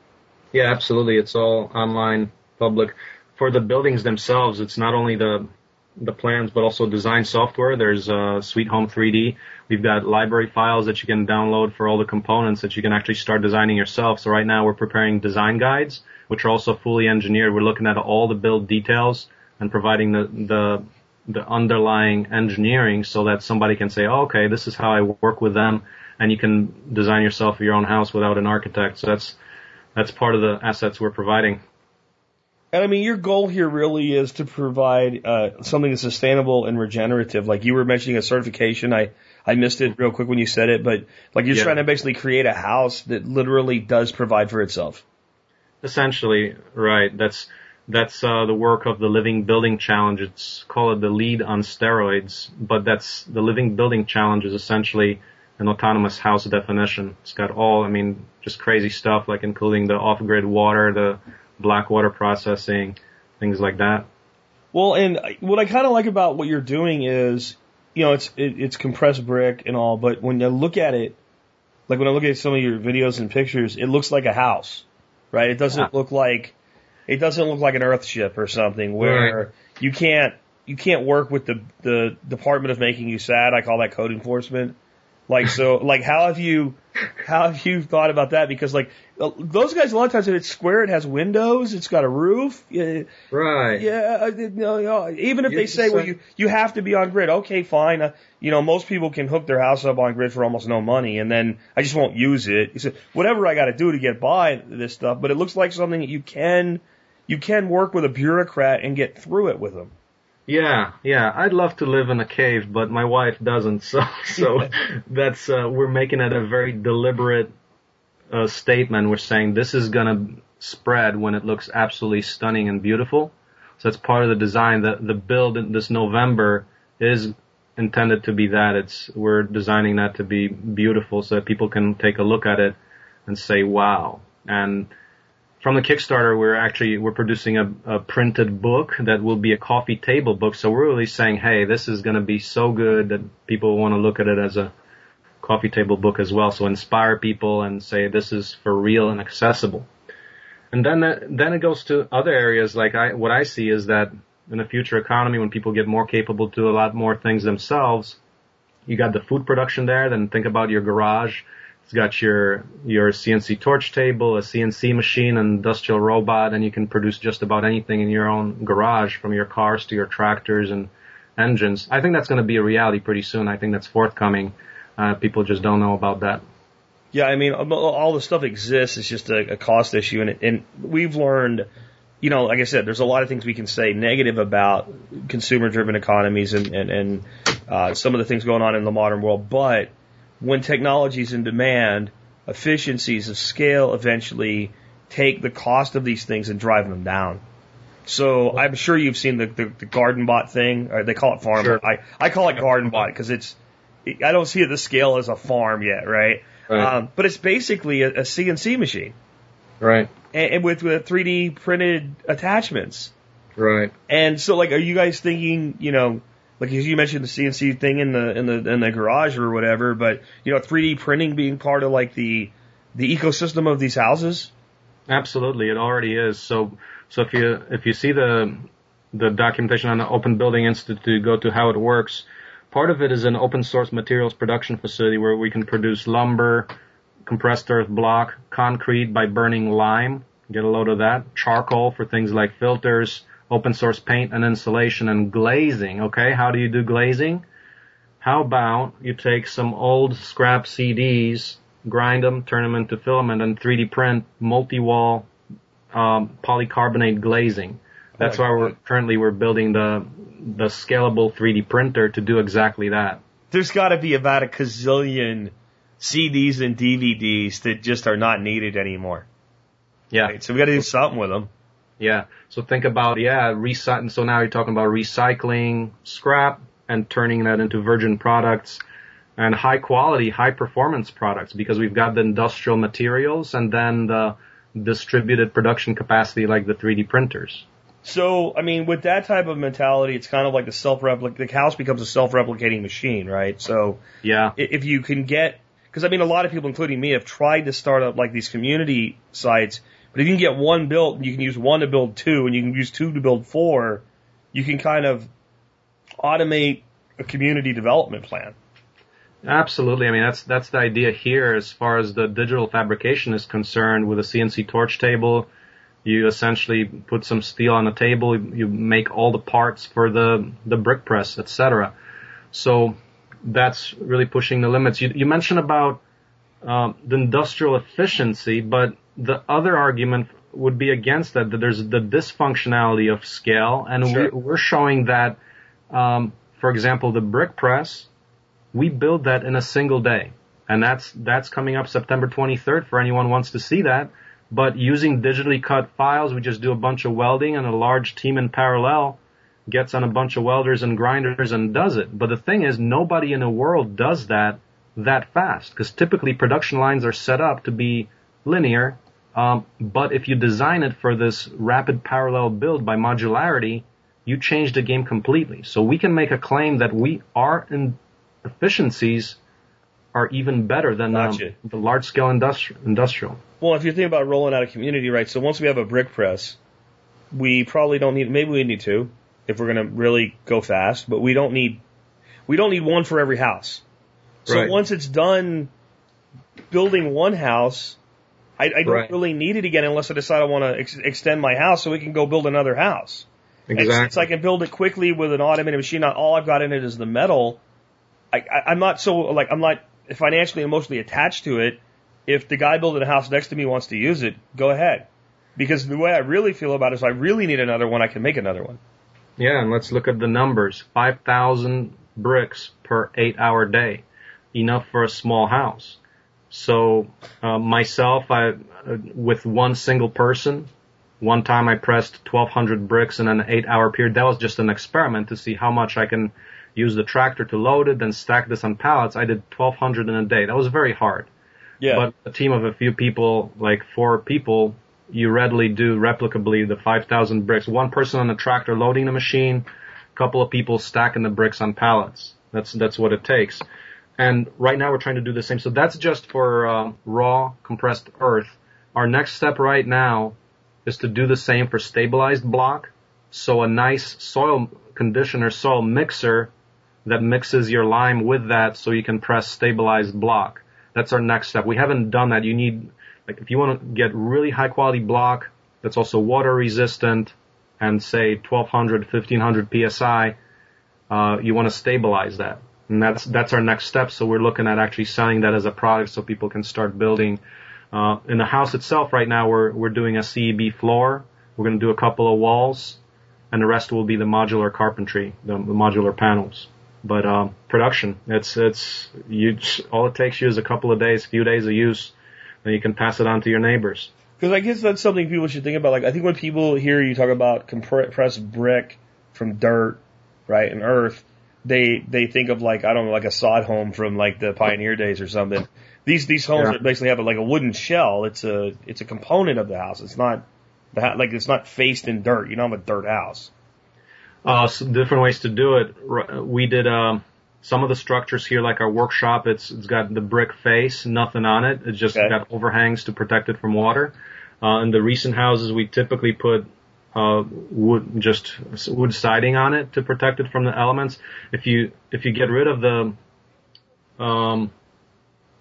Yeah, absolutely. It's all online, public. For the buildings themselves, it's not only the... the plans, but also design software. There's uh, Sweet Home three D. We've got library files that you can download for all the components that you can actually start designing yourself. So right now we're preparing design guides, which are also fully engineered. We're looking at all the build details and providing the the, the underlying engineering so that somebody can say, oh, okay, this is how I work with them, and you can design yourself your own house without an architect. So that's that's part of the assets we're providing. And I mean, your goal here really is to provide uh, something that's sustainable and regenerative. Like you were mentioning a certification. I, I missed it real quick when you said it, but like you're yeah. trying to basically create a house that literally does provide for itself. Essentially, right. That's that's uh, the work of the Living Building Challenge. It's called the lead on steroids, but that's the Living Building Challenge is essentially an autonomous house definition. It's got all, I mean, just crazy stuff, like including the off-grid water, the black water processing, things like that. Well, and what I kind of like about what you're doing is, you know, it's it, it's compressed brick and all, but when you look at it, like when I look at some of your videos and pictures, it looks like a house, right? It doesn't yeah. look like it doesn't look like an Earthship or something where right. you can't you can't work with the the Department of Making You Sad. I call that code enforcement. Like so, like how have you, how have you thought about that? Because like those guys, a lot of times if it's square, it has windows, it's got a roof, uh, right? Yeah, you know, even if they say, well, you you have to be on grid. Okay, fine. Uh, you know, most people can hook their house up on grid for almost no money, and then I just won't use it. You said whatever I got to do to get by this stuff, but it looks like something that you can, you can work with a bureaucrat and get through it with them. Yeah, yeah. I'd love to live in a cave, but my wife doesn't. So, so that's uh, we're making it a very deliberate uh, statement. We're saying this is gonna spread when it looks absolutely stunning and beautiful. So that's part of the design. The the build this November is intended to be that. It's we're designing that to be beautiful so that people can take a look at it and say, wow. And from the Kickstarter, we're actually, we're producing a, a printed book that will be a coffee table book. So we're really saying, hey, this is going to be so good that people want to look at it as a coffee table book as well. So inspire people and say, this is for real and accessible. And then, that, then it goes to other areas. Like I, what I see is that in the future economy, when people get more capable to do a lot more things themselves, you got the food production there, then think about your garage. It's got your your C N C torch table, a C N C machine, an industrial robot, and you can produce just about anything in your own garage, from your cars to your tractors and engines. I think that's going to be a reality pretty soon. I think that's forthcoming. Uh, people just don't know about that. Yeah, I mean, all the stuff exists. It's just a, a cost issue, and, and we've learned, you know, like I said, there's a lot of things we can say negative about consumer-driven economies and, and, and uh, some of the things going on in the modern world, but when technology is in demand, efficiencies of scale eventually take the cost of these things and drive them down. So I'm sure you've seen the, the, the garden bot thing. Or they call it farm. Sure. I, I call it garden bot because it's I don't see it the scale as a farm yet, right? right. Um, but it's basically a, a C N C machine. Right. And, and with, with three D printed attachments. Right. And so, like, are you guys thinking, you know, like you mentioned the C N C thing in the in the in the garage or whatever, but you know, three D printing being part of like the the ecosystem of these houses? Absolutely, it already is. So so if you if you see the the documentation on the Open Building Institute, go to how it works. Part of it is an open source materials production facility where we can produce lumber, compressed earth block, concrete by burning lime, get a load of that, charcoal for things like filters, open source paint and insulation, and glazing. Okay, how do you do glazing? How about you take some old scrap C Ds, grind them, turn them into filament, and three D print multi-wall um, polycarbonate glazing. That's why we're currently we're building the the scalable three D printer to do exactly that. There's got to be about a gazillion C Ds and D V Ds that just are not needed anymore. Yeah, right? So we got to do something with them. Yeah. So think about, yeah, recycling. So now you're talking about recycling scrap and turning that into virgin products and high quality, high performance products, because we've got the industrial materials and then the distributed production capacity like the three D printers. So, I mean, with that type of mentality, it's kind of like the self-replic, the house becomes a self-replicating machine, right? So yeah, if you can get, because I mean, a lot of people, including me, have tried to start up like these community sites. But if you can get one built, you can use one to build two, and you can use two to build four, you can kind of automate a community development plan. Absolutely. I mean, that's that's the idea here as far as the digital fabrication is concerned. With a C N C torch table, you essentially put some steel on the table, you make all the parts for the, the brick press, et cetera. So that's really pushing the limits. You, you mentioned about uh, the industrial efficiency, but the other argument would be against that, that there's the dysfunctionality of scale. And sure, we, we're showing that, um, for example, the brick press, we build that in a single day. And that's that's coming up September twenty-third for anyone who wants to see that. But using digitally cut files, we just do a bunch of welding, and a large team in parallel gets on a bunch of welders and grinders and does it. But the thing is, nobody in the world does that that fast, because typically production lines are set up to be linear. Um, but if you design it for this rapid parallel build by modularity, you change the game completely. So we can make a claim that we our in efficiencies are even better than gotcha. um, the large-scale industri- industrial. Well, if you think about rolling out a community, right, so once we have a brick press, we probably don't need, maybe we need two if we're going to really go fast, but we don't need, we don't need one for every house. So right. Once it's done building one house, I, I don't right. really need it again unless I decide I want to ex- extend my house so we can go build another house. Exactly. Since I can build it quickly with an automated machine, not all I've got in it is the metal. I, I, I'm not so like I'm not financially and emotionally attached to it. If the guy building a house next to me wants to use it, go ahead. Because the way I really feel about it is, if I really need another one, I can make another one. Yeah, and let's look at the numbers: five thousand bricks per eight-hour day, enough for a small house. So uh, myself, I uh, with one single person, one time I pressed twelve hundred bricks in an eight-hour period. That was just an experiment to see how much I can use the tractor to load it, then stack this on pallets. I did twelve hundred in a day. That was very hard. Yeah. But a team of a few people, like four people, you readily do replicably the five thousand bricks. One person on a tractor loading the machine, a couple of people stacking the bricks on pallets. That's that's what it takes. And right now we're trying to do the same. So that's just for uh, raw compressed earth. Our next step right now is to do the same for stabilized block. So a nice soil conditioner, soil mixer that mixes your lime with that so you can press stabilized block. That's our next step. We haven't done that. You need, like, if you want to get really high quality block that's also water resistant and say twelve hundred, fifteen hundred P S I, uh, you want to stabilize that. And that's, that's our next step. So we're looking at actually selling that as a product so people can start building. Uh, in the house itself right now, we're, we're doing a C E B floor. We're going to do a couple of walls, and the rest will be the modular carpentry, the, the modular panels. But um, production, it's it's you. All it takes you is a couple of days, few days of use, and you can pass it on to your neighbors. Because I guess that's something people should think about. Like, I think when people hear you talk about compressed brick from dirt, right, and earth, they they think of, like, I don't know, like a sod home from like the pioneer days or something. These these homes yeah. basically have a, like a wooden shell. It's a it's a component of the house. It's not the ha- like it's not faced in dirt. You don't have a dirt house. Uh, so different ways to do it. We did, um, some of the structures here, like our workshop, it's, it's got the brick face, nothing on it. It's just okay. got overhangs to protect it from water. Uh, in the recent houses, we typically put, uh, wood, just wood siding on it to protect it from the elements. If you, if you get rid of the, um,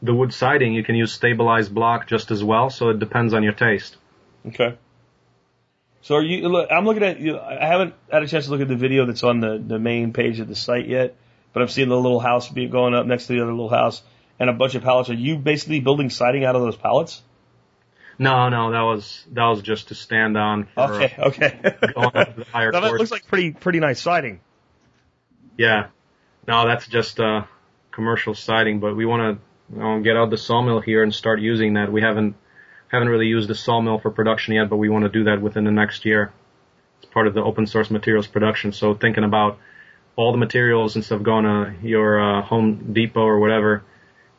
the wood siding, you can use stabilized block just as well. So it depends on your taste. Okay. So are you, look, I'm looking at you. I haven't had a chance to look at the video that's on the, the main page of the site yet, but I'm seeing the little house being going up next to the other little house and a bunch of pallets. Are you basically building siding out of those pallets? No, no, that was that was just to stand on. For, okay, okay. Going up to the higher course. That looks like pretty pretty nice siding. Yeah, no, that's just uh, commercial siding, but we want to you know, get out the sawmill here and start using that. We haven't. Haven't really used the sawmill for production yet, but we want to do that within the next year. It's part of the open source materials production. So thinking about all the materials instead of going to your uh, Home Depot or whatever,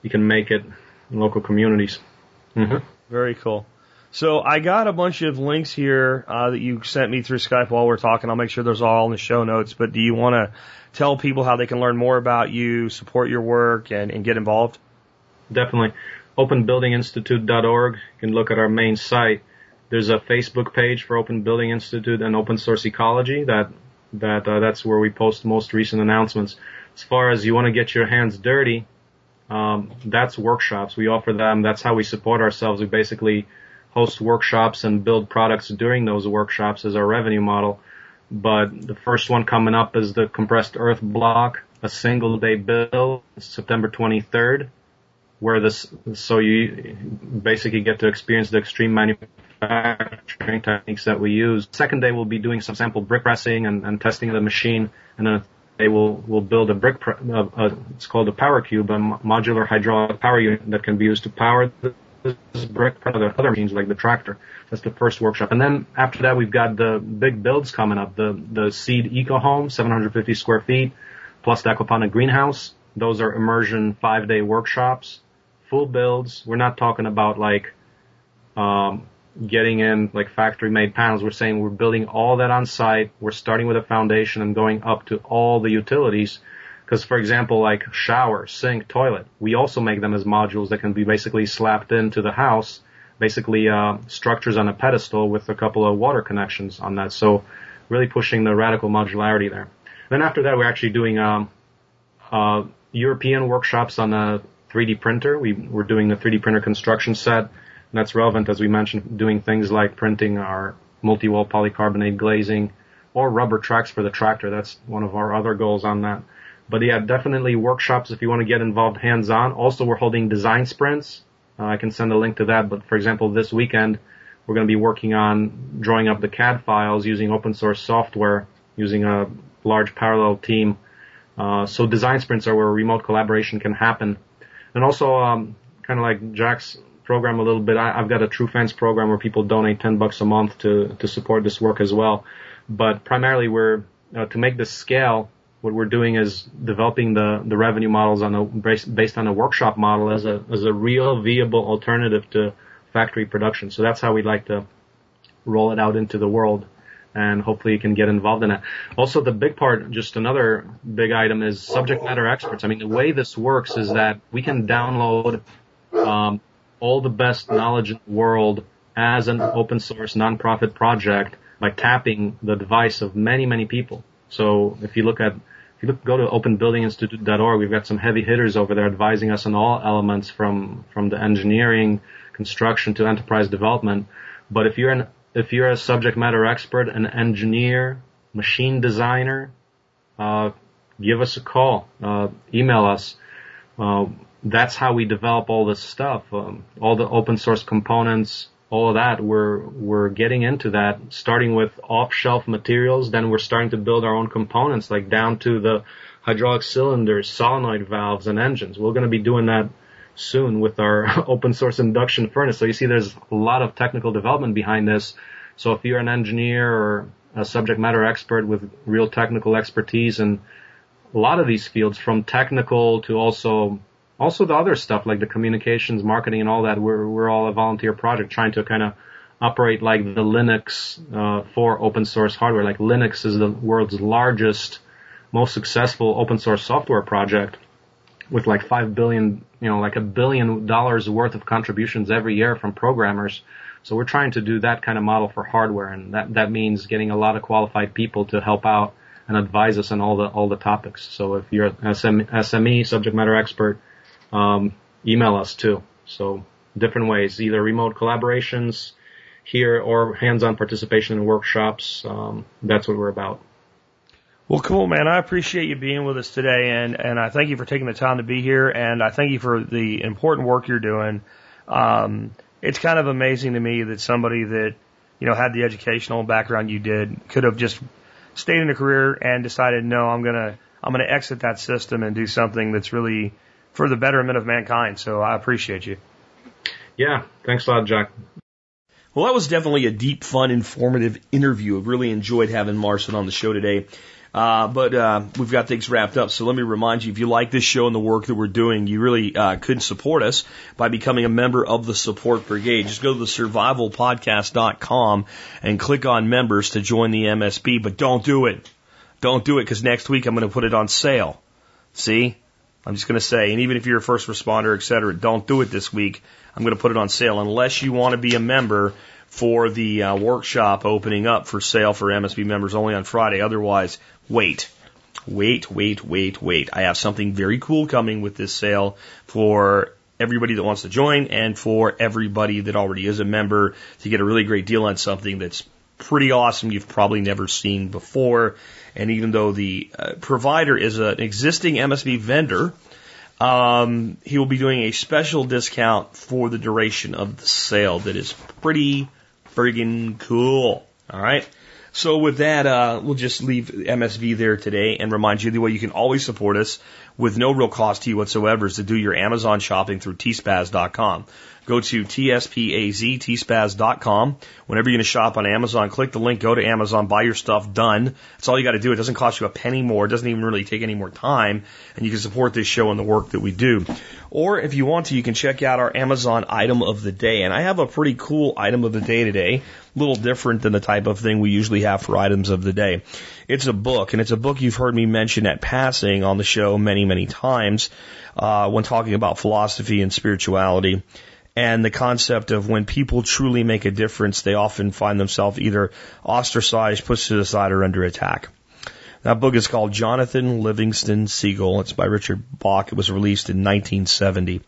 you can make it in local communities. Mm-hmm. Very cool. So I got a bunch of links here uh, that you sent me through Skype while we're talking. I'll make sure those are all in the show notes. But do you want to tell people how they can learn more about you, support your work, and, and get involved? Definitely. open building institute dot org. You can look at our main site. There's a Facebook page for Open Building Institute and Open Source Ecology. That that uh, that's where we post most recent announcements. As far as you want to get your hands dirty, um, that's workshops. We offer them. That's how we support ourselves. We basically host workshops and build products during those workshops as our revenue model. But the first one coming up is the compressed earth block, a single day build, September twenty-third. Where this, so you basically get to experience the extreme manufacturing techniques that we use. Second day, we'll be doing some sample brick pressing and, and testing the machine. And then they will will build a brick, pre- uh, uh, it's called a power cube, a modular hydraulic power unit that can be used to power this brick press or other machines like the tractor. That's the first workshop. And then after that, we've got the big builds coming up, the, the seed eco home, seven hundred fifty square feet, plus the aquaponic greenhouse. Those are immersion five-day workshops. Full builds. We're not talking about like um, getting in like factory-made panels. We're saying we're building all that on site. We're starting with a foundation and going up to all the utilities. Because, for example, like shower, sink, toilet, we also make them as modules that can be basically slapped into the house, basically uh, structures on a pedestal with a couple of water connections on that. So really pushing the radical modularity there. Then after that, we're actually doing um, uh, European workshops on a three D printer. We, we're doing the three D printer construction set, and that's relevant, as we mentioned, doing things like printing our multi-wall polycarbonate glazing or rubber tracks for the tractor. That's one of our other goals on that. But yeah, definitely workshops if you want to get involved hands-on. Also, we're holding design sprints. Uh, I can send a link to that, but for example, this weekend, we're going to be working on drawing up the C A D files using open source software, using a large parallel team. Uh, so design sprints are where remote collaboration can happen. And also, um, kind of like Jack's program a little bit, I, I've got a True Fans program where people donate ten bucks a month to, to support this work as well. But primarily we're, uh, to make this scale, what we're doing is developing the, the revenue models on a, based on a workshop model as a, as a real viable alternative to factory production. So that's how we'd like to roll it out into the world. And hopefully you can get involved in it. Also, the big part, just another big item, is subject matter experts. I mean, the way this works is that we can download um, all the best knowledge in the world as an open source nonprofit project by tapping the device of many, many people. So if you look at, if look, go to open building institute dot org. We've got some heavy hitters over there advising us on all elements from, from the engineering, construction to enterprise development. But if you're an, if you're a subject matter expert, an engineer, machine designer, uh, give us a call, uh, email us. Uh, that's how we develop all this stuff. Um, all the open source components, all of that, we're, we're getting into that, starting with off-shelf materials. Then we're starting to build our own components, like down to the hydraulic cylinders, solenoid valves, and engines. We're going to be doing that soon with our open source induction furnace. So you see there's a lot of technical development behind this. So if you're an engineer or a subject matter expert with real technical expertise in a lot of these fields, from technical to also Also the other stuff like the communications, marketing, and all that, we're we're all a volunteer project trying to kind of operate like the Linux uh, for open source hardware. Like Linux is the world's largest, most successful open source software project with like five billion, you know, like a billion dollars worth of contributions every year from programmers. So we're trying to do that kind of model for hardware, and that that means getting a lot of qualified people to help out and advise us on all the all the topics. So if you're an S M E, subject matter expert, Um, email us too. So different ways, either remote collaborations here or hands-on participation in workshops. Um, that's what we're about. Well, cool, man. I appreciate you being with us today, and, and I thank you for taking the time to be here, and I thank you for the important work you're doing. Um, it's kind of amazing to me that somebody that, you know, had the educational background you did could have just stayed in a career and decided, no, I'm gonna I'm gonna exit that system and do something that's really for the betterment of mankind. So I appreciate you. Yeah. Thanks a lot, Jack. Well, that was definitely a deep, fun, informative interview. I really enjoyed having Marcin on the show today. Uh, but uh, we've got things wrapped up. So let me remind you, if you like this show and the work that we're doing, you really uh, could support us by becoming a member of the Support Brigade. Just go to the survival podcast dot com and click on members to join the M S B. But don't do it. Don't do it, because next week I'm going to put it on sale. See? I'm just going to say, and even if you're a first responder, et cetera, don't do it this week. I'm going to put it on sale unless you want to be a member for the uh, workshop opening up for sale for M S B members only on Friday. Otherwise, wait, wait, wait, wait, wait. I have something very cool coming with this sale for everybody that wants to join and for everybody that already is a member to get a really great deal on something that's pretty awesome you've probably never seen before. And even though the uh, provider is an existing M S B vendor, um, he will be doing a special discount for the duration of the sale that is pretty friggin' cool. All right. So with that, uh, we'll just leave M S V there today and remind you the way you can always support us with no real cost to you whatsoever is to do your Amazon shopping through T S P A Z dot com. Go to T S P A Z, T S P A Z dot com. Whenever you're going to shop on Amazon, click the link, go to Amazon, buy your stuff, done. That's all you got to do. It doesn't cost you a penny more. It doesn't even really take any more time. And you can support this show and the work that we do. Or if you want to, you can check out our Amazon item of the day. And I have a pretty cool item of the day today. A little different than the type of thing we usually have for items of the day. It's a book, and it's a book you've heard me mention at passing on the show many, many times uh, when talking about philosophy and spirituality and the concept of when people truly make a difference, they often find themselves either ostracized, pushed to the side, or under attack. That book is called Jonathan Livingston Seagull. It's by Richard Bach. It was released in nineteen seventy.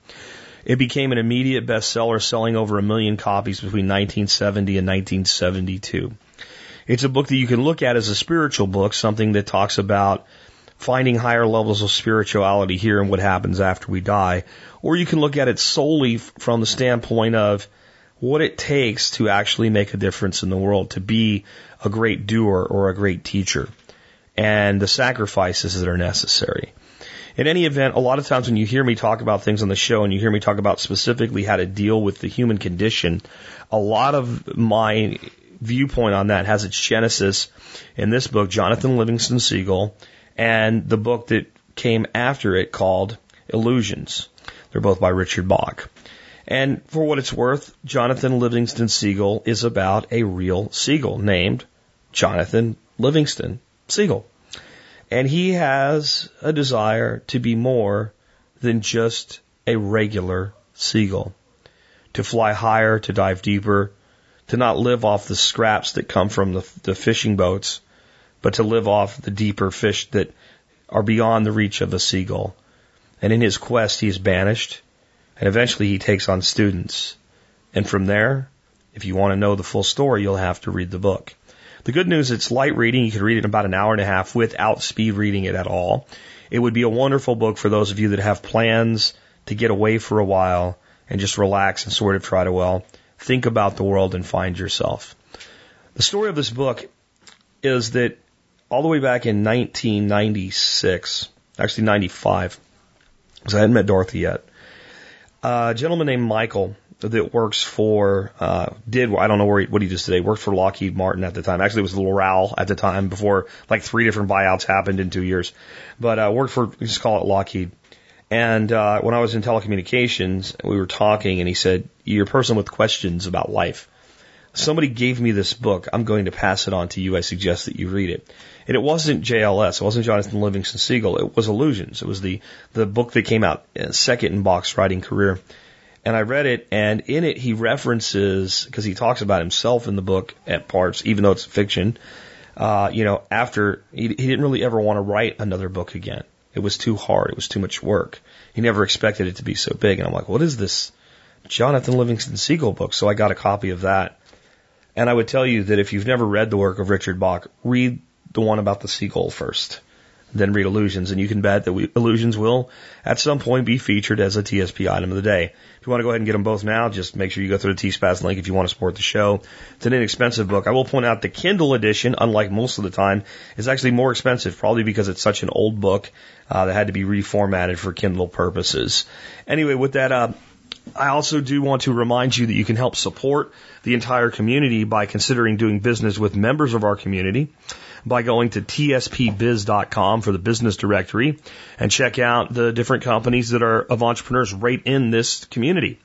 It became an immediate bestseller, selling over a million copies between nineteen seventy and nineteen seventy-two. It's a book that you can look at as a spiritual book, something that talks about finding higher levels of spirituality here and what happens after we die. Or you can look at it solely from the standpoint of what it takes to actually make a difference in the world, to be a great doer or a great teacher, and the sacrifices that are necessary. In any event, a lot of times when you hear me talk about things on the show and you hear me talk about specifically how to deal with the human condition, a lot of my viewpoint on that has its genesis in this book, Jonathan Livingston Seagull, and the book that came after it called Illusions. They're both by Richard Bach. And for what it's worth, Jonathan Livingston Seagull is about a real seagull named Jonathan Livingston Seagull. And he has a desire to be more than just a regular seagull, to fly higher, to dive deeper, to not live off the scraps that come from the, the fishing boats, but to live off the deeper fish that are beyond the reach of the seagull. And in his quest, he is banished, and eventually he takes on students. And from there, if you want to know the full story, you'll have to read the book. The good news, it's light reading. You can read it in about an hour and a half without speed reading it at all. It would be a wonderful book for those of you that have plans to get away for a while and just relax and sort of try to, well, think about the world and find yourself. The story of this book is that all the way back in nineteen ninety-six, actually ninety-five, because I hadn't met Dorothy yet, a gentleman named Michael that works for, uh, did, I don't know where he, what he does today, worked for Lockheed Martin at the time. Actually, it was Loral at the time before like three different buyouts happened in two years. But uh, worked for, let's just call it Lockheed. And uh, when I was in telecommunications, we were talking, and he said, "You're a person with questions about life. Somebody gave me this book. I'm going to pass it on to you. I suggest that you read it." And it wasn't J L S. It wasn't Jonathan Livingston Seagull. It was Illusions. It was the, the book that came out second in Bach's writing career. And I read it, and in it he references, because he talks about himself in the book at parts, even though it's fiction, uh, you know, after, he, he didn't really ever want to write another book again. It was too hard. It was too much work. He never expected it to be so big. And I'm like, what is this Jonathan Livingston Seagull book? So I got a copy of that. And I would tell you that if you've never read the work of Richard Bach, read the one about the seagull first, then read Illusions. And you can bet that we, Illusions will at some point be featured as a T S P item of the day. If you want to go ahead and get them both now, just make sure you go through the T S P A S link if you want to support the show. It's an inexpensive book. I will point out the Kindle edition, unlike most of the time, is actually more expensive, probably because it's such an old book uh, that had to be reformatted for Kindle purposes. Anyway, with that uh I also do want to remind you that you can help support the entire community by considering doing business with members of our community by going to T S P biz dot com for the business directory and check out the different companies that are of entrepreneurs right in this community.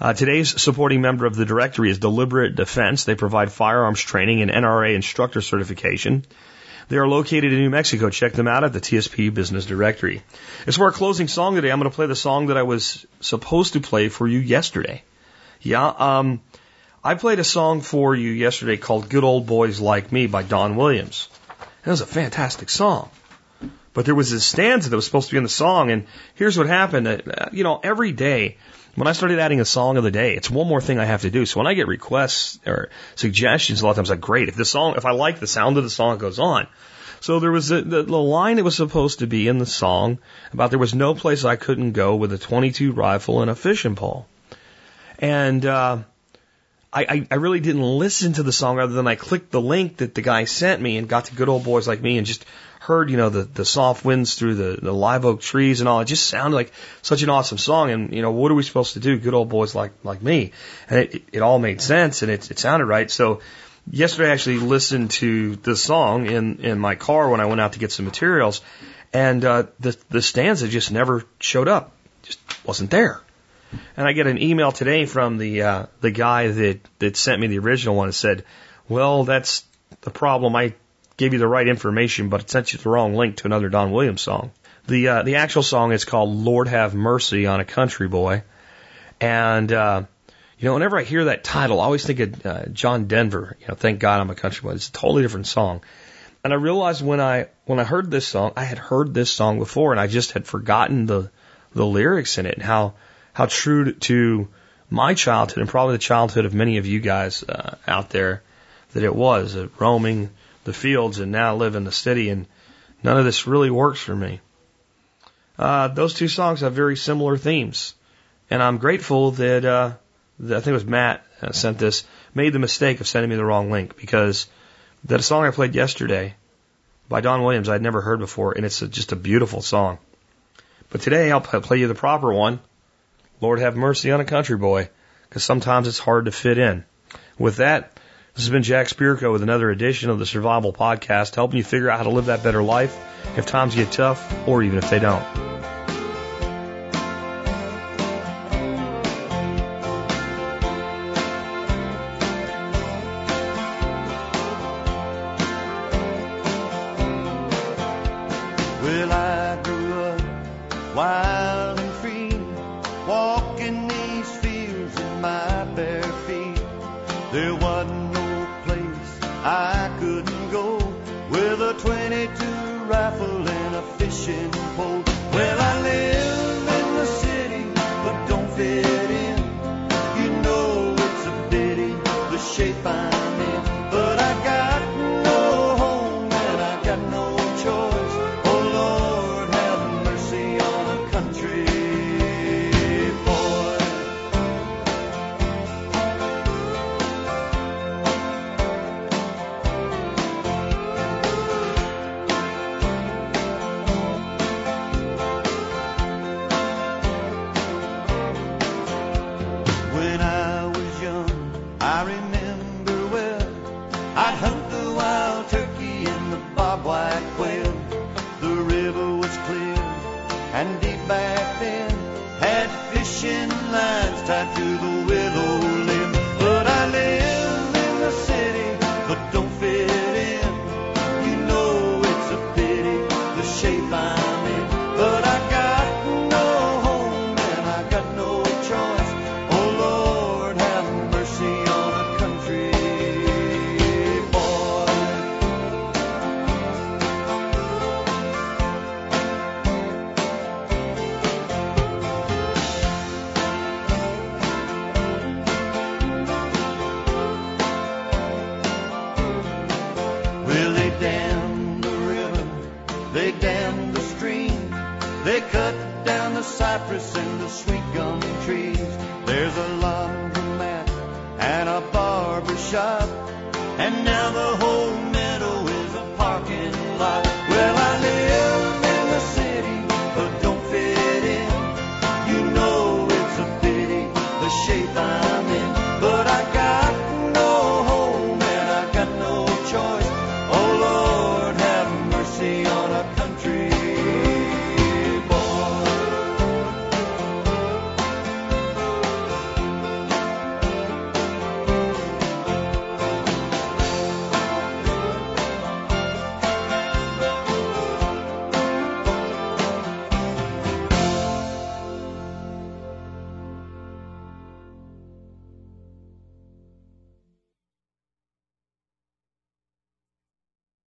Uh, today's supporting member of the directory is Deliberate Defense. They provide firearms training and N R A instructor certification. They are located in New Mexico. Check them out at the T S P Business Directory. As for our closing song today, I'm going to play the song that I was supposed to play for you yesterday. Yeah, um, I played a song for you yesterday called Good Old Boys Like Me by Don Williams. That was a fantastic song. But there was this stanza that was supposed to be in the song, and here's what happened. You know, every day, when I started adding a song of the day, it's one more thing I have to do. So when I get requests or suggestions, a lot of times I'm like, great, if the song, if I like the sound of the song, it goes on. So there was a, the, the line that was supposed to be in the song about there was no place I couldn't go with a twenty-two rifle and a fishing pole. And uh, I, I really didn't listen to the song other than I clicked the link that the guy sent me and got to Good Old Boys Like Me and just heard, you know, the, the soft winds through the, the live oak trees and all. It just sounded like such an awesome song. And, you know, what are we supposed to do? Good old boys like, like me. And it, it all made sense and it, it sounded right. So yesterday I actually listened to this song in, in my car when I went out to get some materials. And, uh, the, the stanza just never showed up. Just wasn't there. And I get an email today from the, uh, the guy that, that sent me the original one and said, well, that's the problem. I, gave you the right information, but it sent you the wrong link to another Don Williams song. The uh, the actual song is called Lord Have Mercy on a Country Boy. And, uh, you know, whenever I hear that title, I always think of uh, John Denver. You know, Thank God I'm a Country Boy. It's a totally different song. And I realized when I when I heard this song, I had heard this song before, and I just had forgotten the the lyrics in it and how, how true to my childhood and probably the childhood of many of you guys uh, out there that it was, uh, roaming the fields and now live in the city, and none of this really works for me. Uh, those two songs have very similar themes, and I'm grateful that, uh, that I think it was Matt uh, sent this, made the mistake of sending me the wrong link, because that song I played yesterday by Don Williams I'd never heard before, and it's a, just a beautiful song. But today I'll play you the proper one, Lord Have Mercy on a Country Boy, because sometimes it's hard to fit in. With that, this has been Jack Spierko with another edition of the Survival Podcast, helping you figure out how to live that better life if times get tough or even if they don't. Well, I grew up wild and free, walking these fields in my bare feet. There wasn't I couldn't go with a twenty-two raffle and a fishing pole. Well, I live in the city, but don't fit in. You know it's a pity the shape I'm in. But I got no home and I got no choice. Oh, Lord, have mercy on a country lines tied to the willow limb. But I live in the city, but don't fit in. You know it's a pity the shape I'm in. But I got no home and I got no choice. Oh, Lord, have mercy on a country cypress and the sweet gum trees. There's a laundromat and a barber shop, and now the whole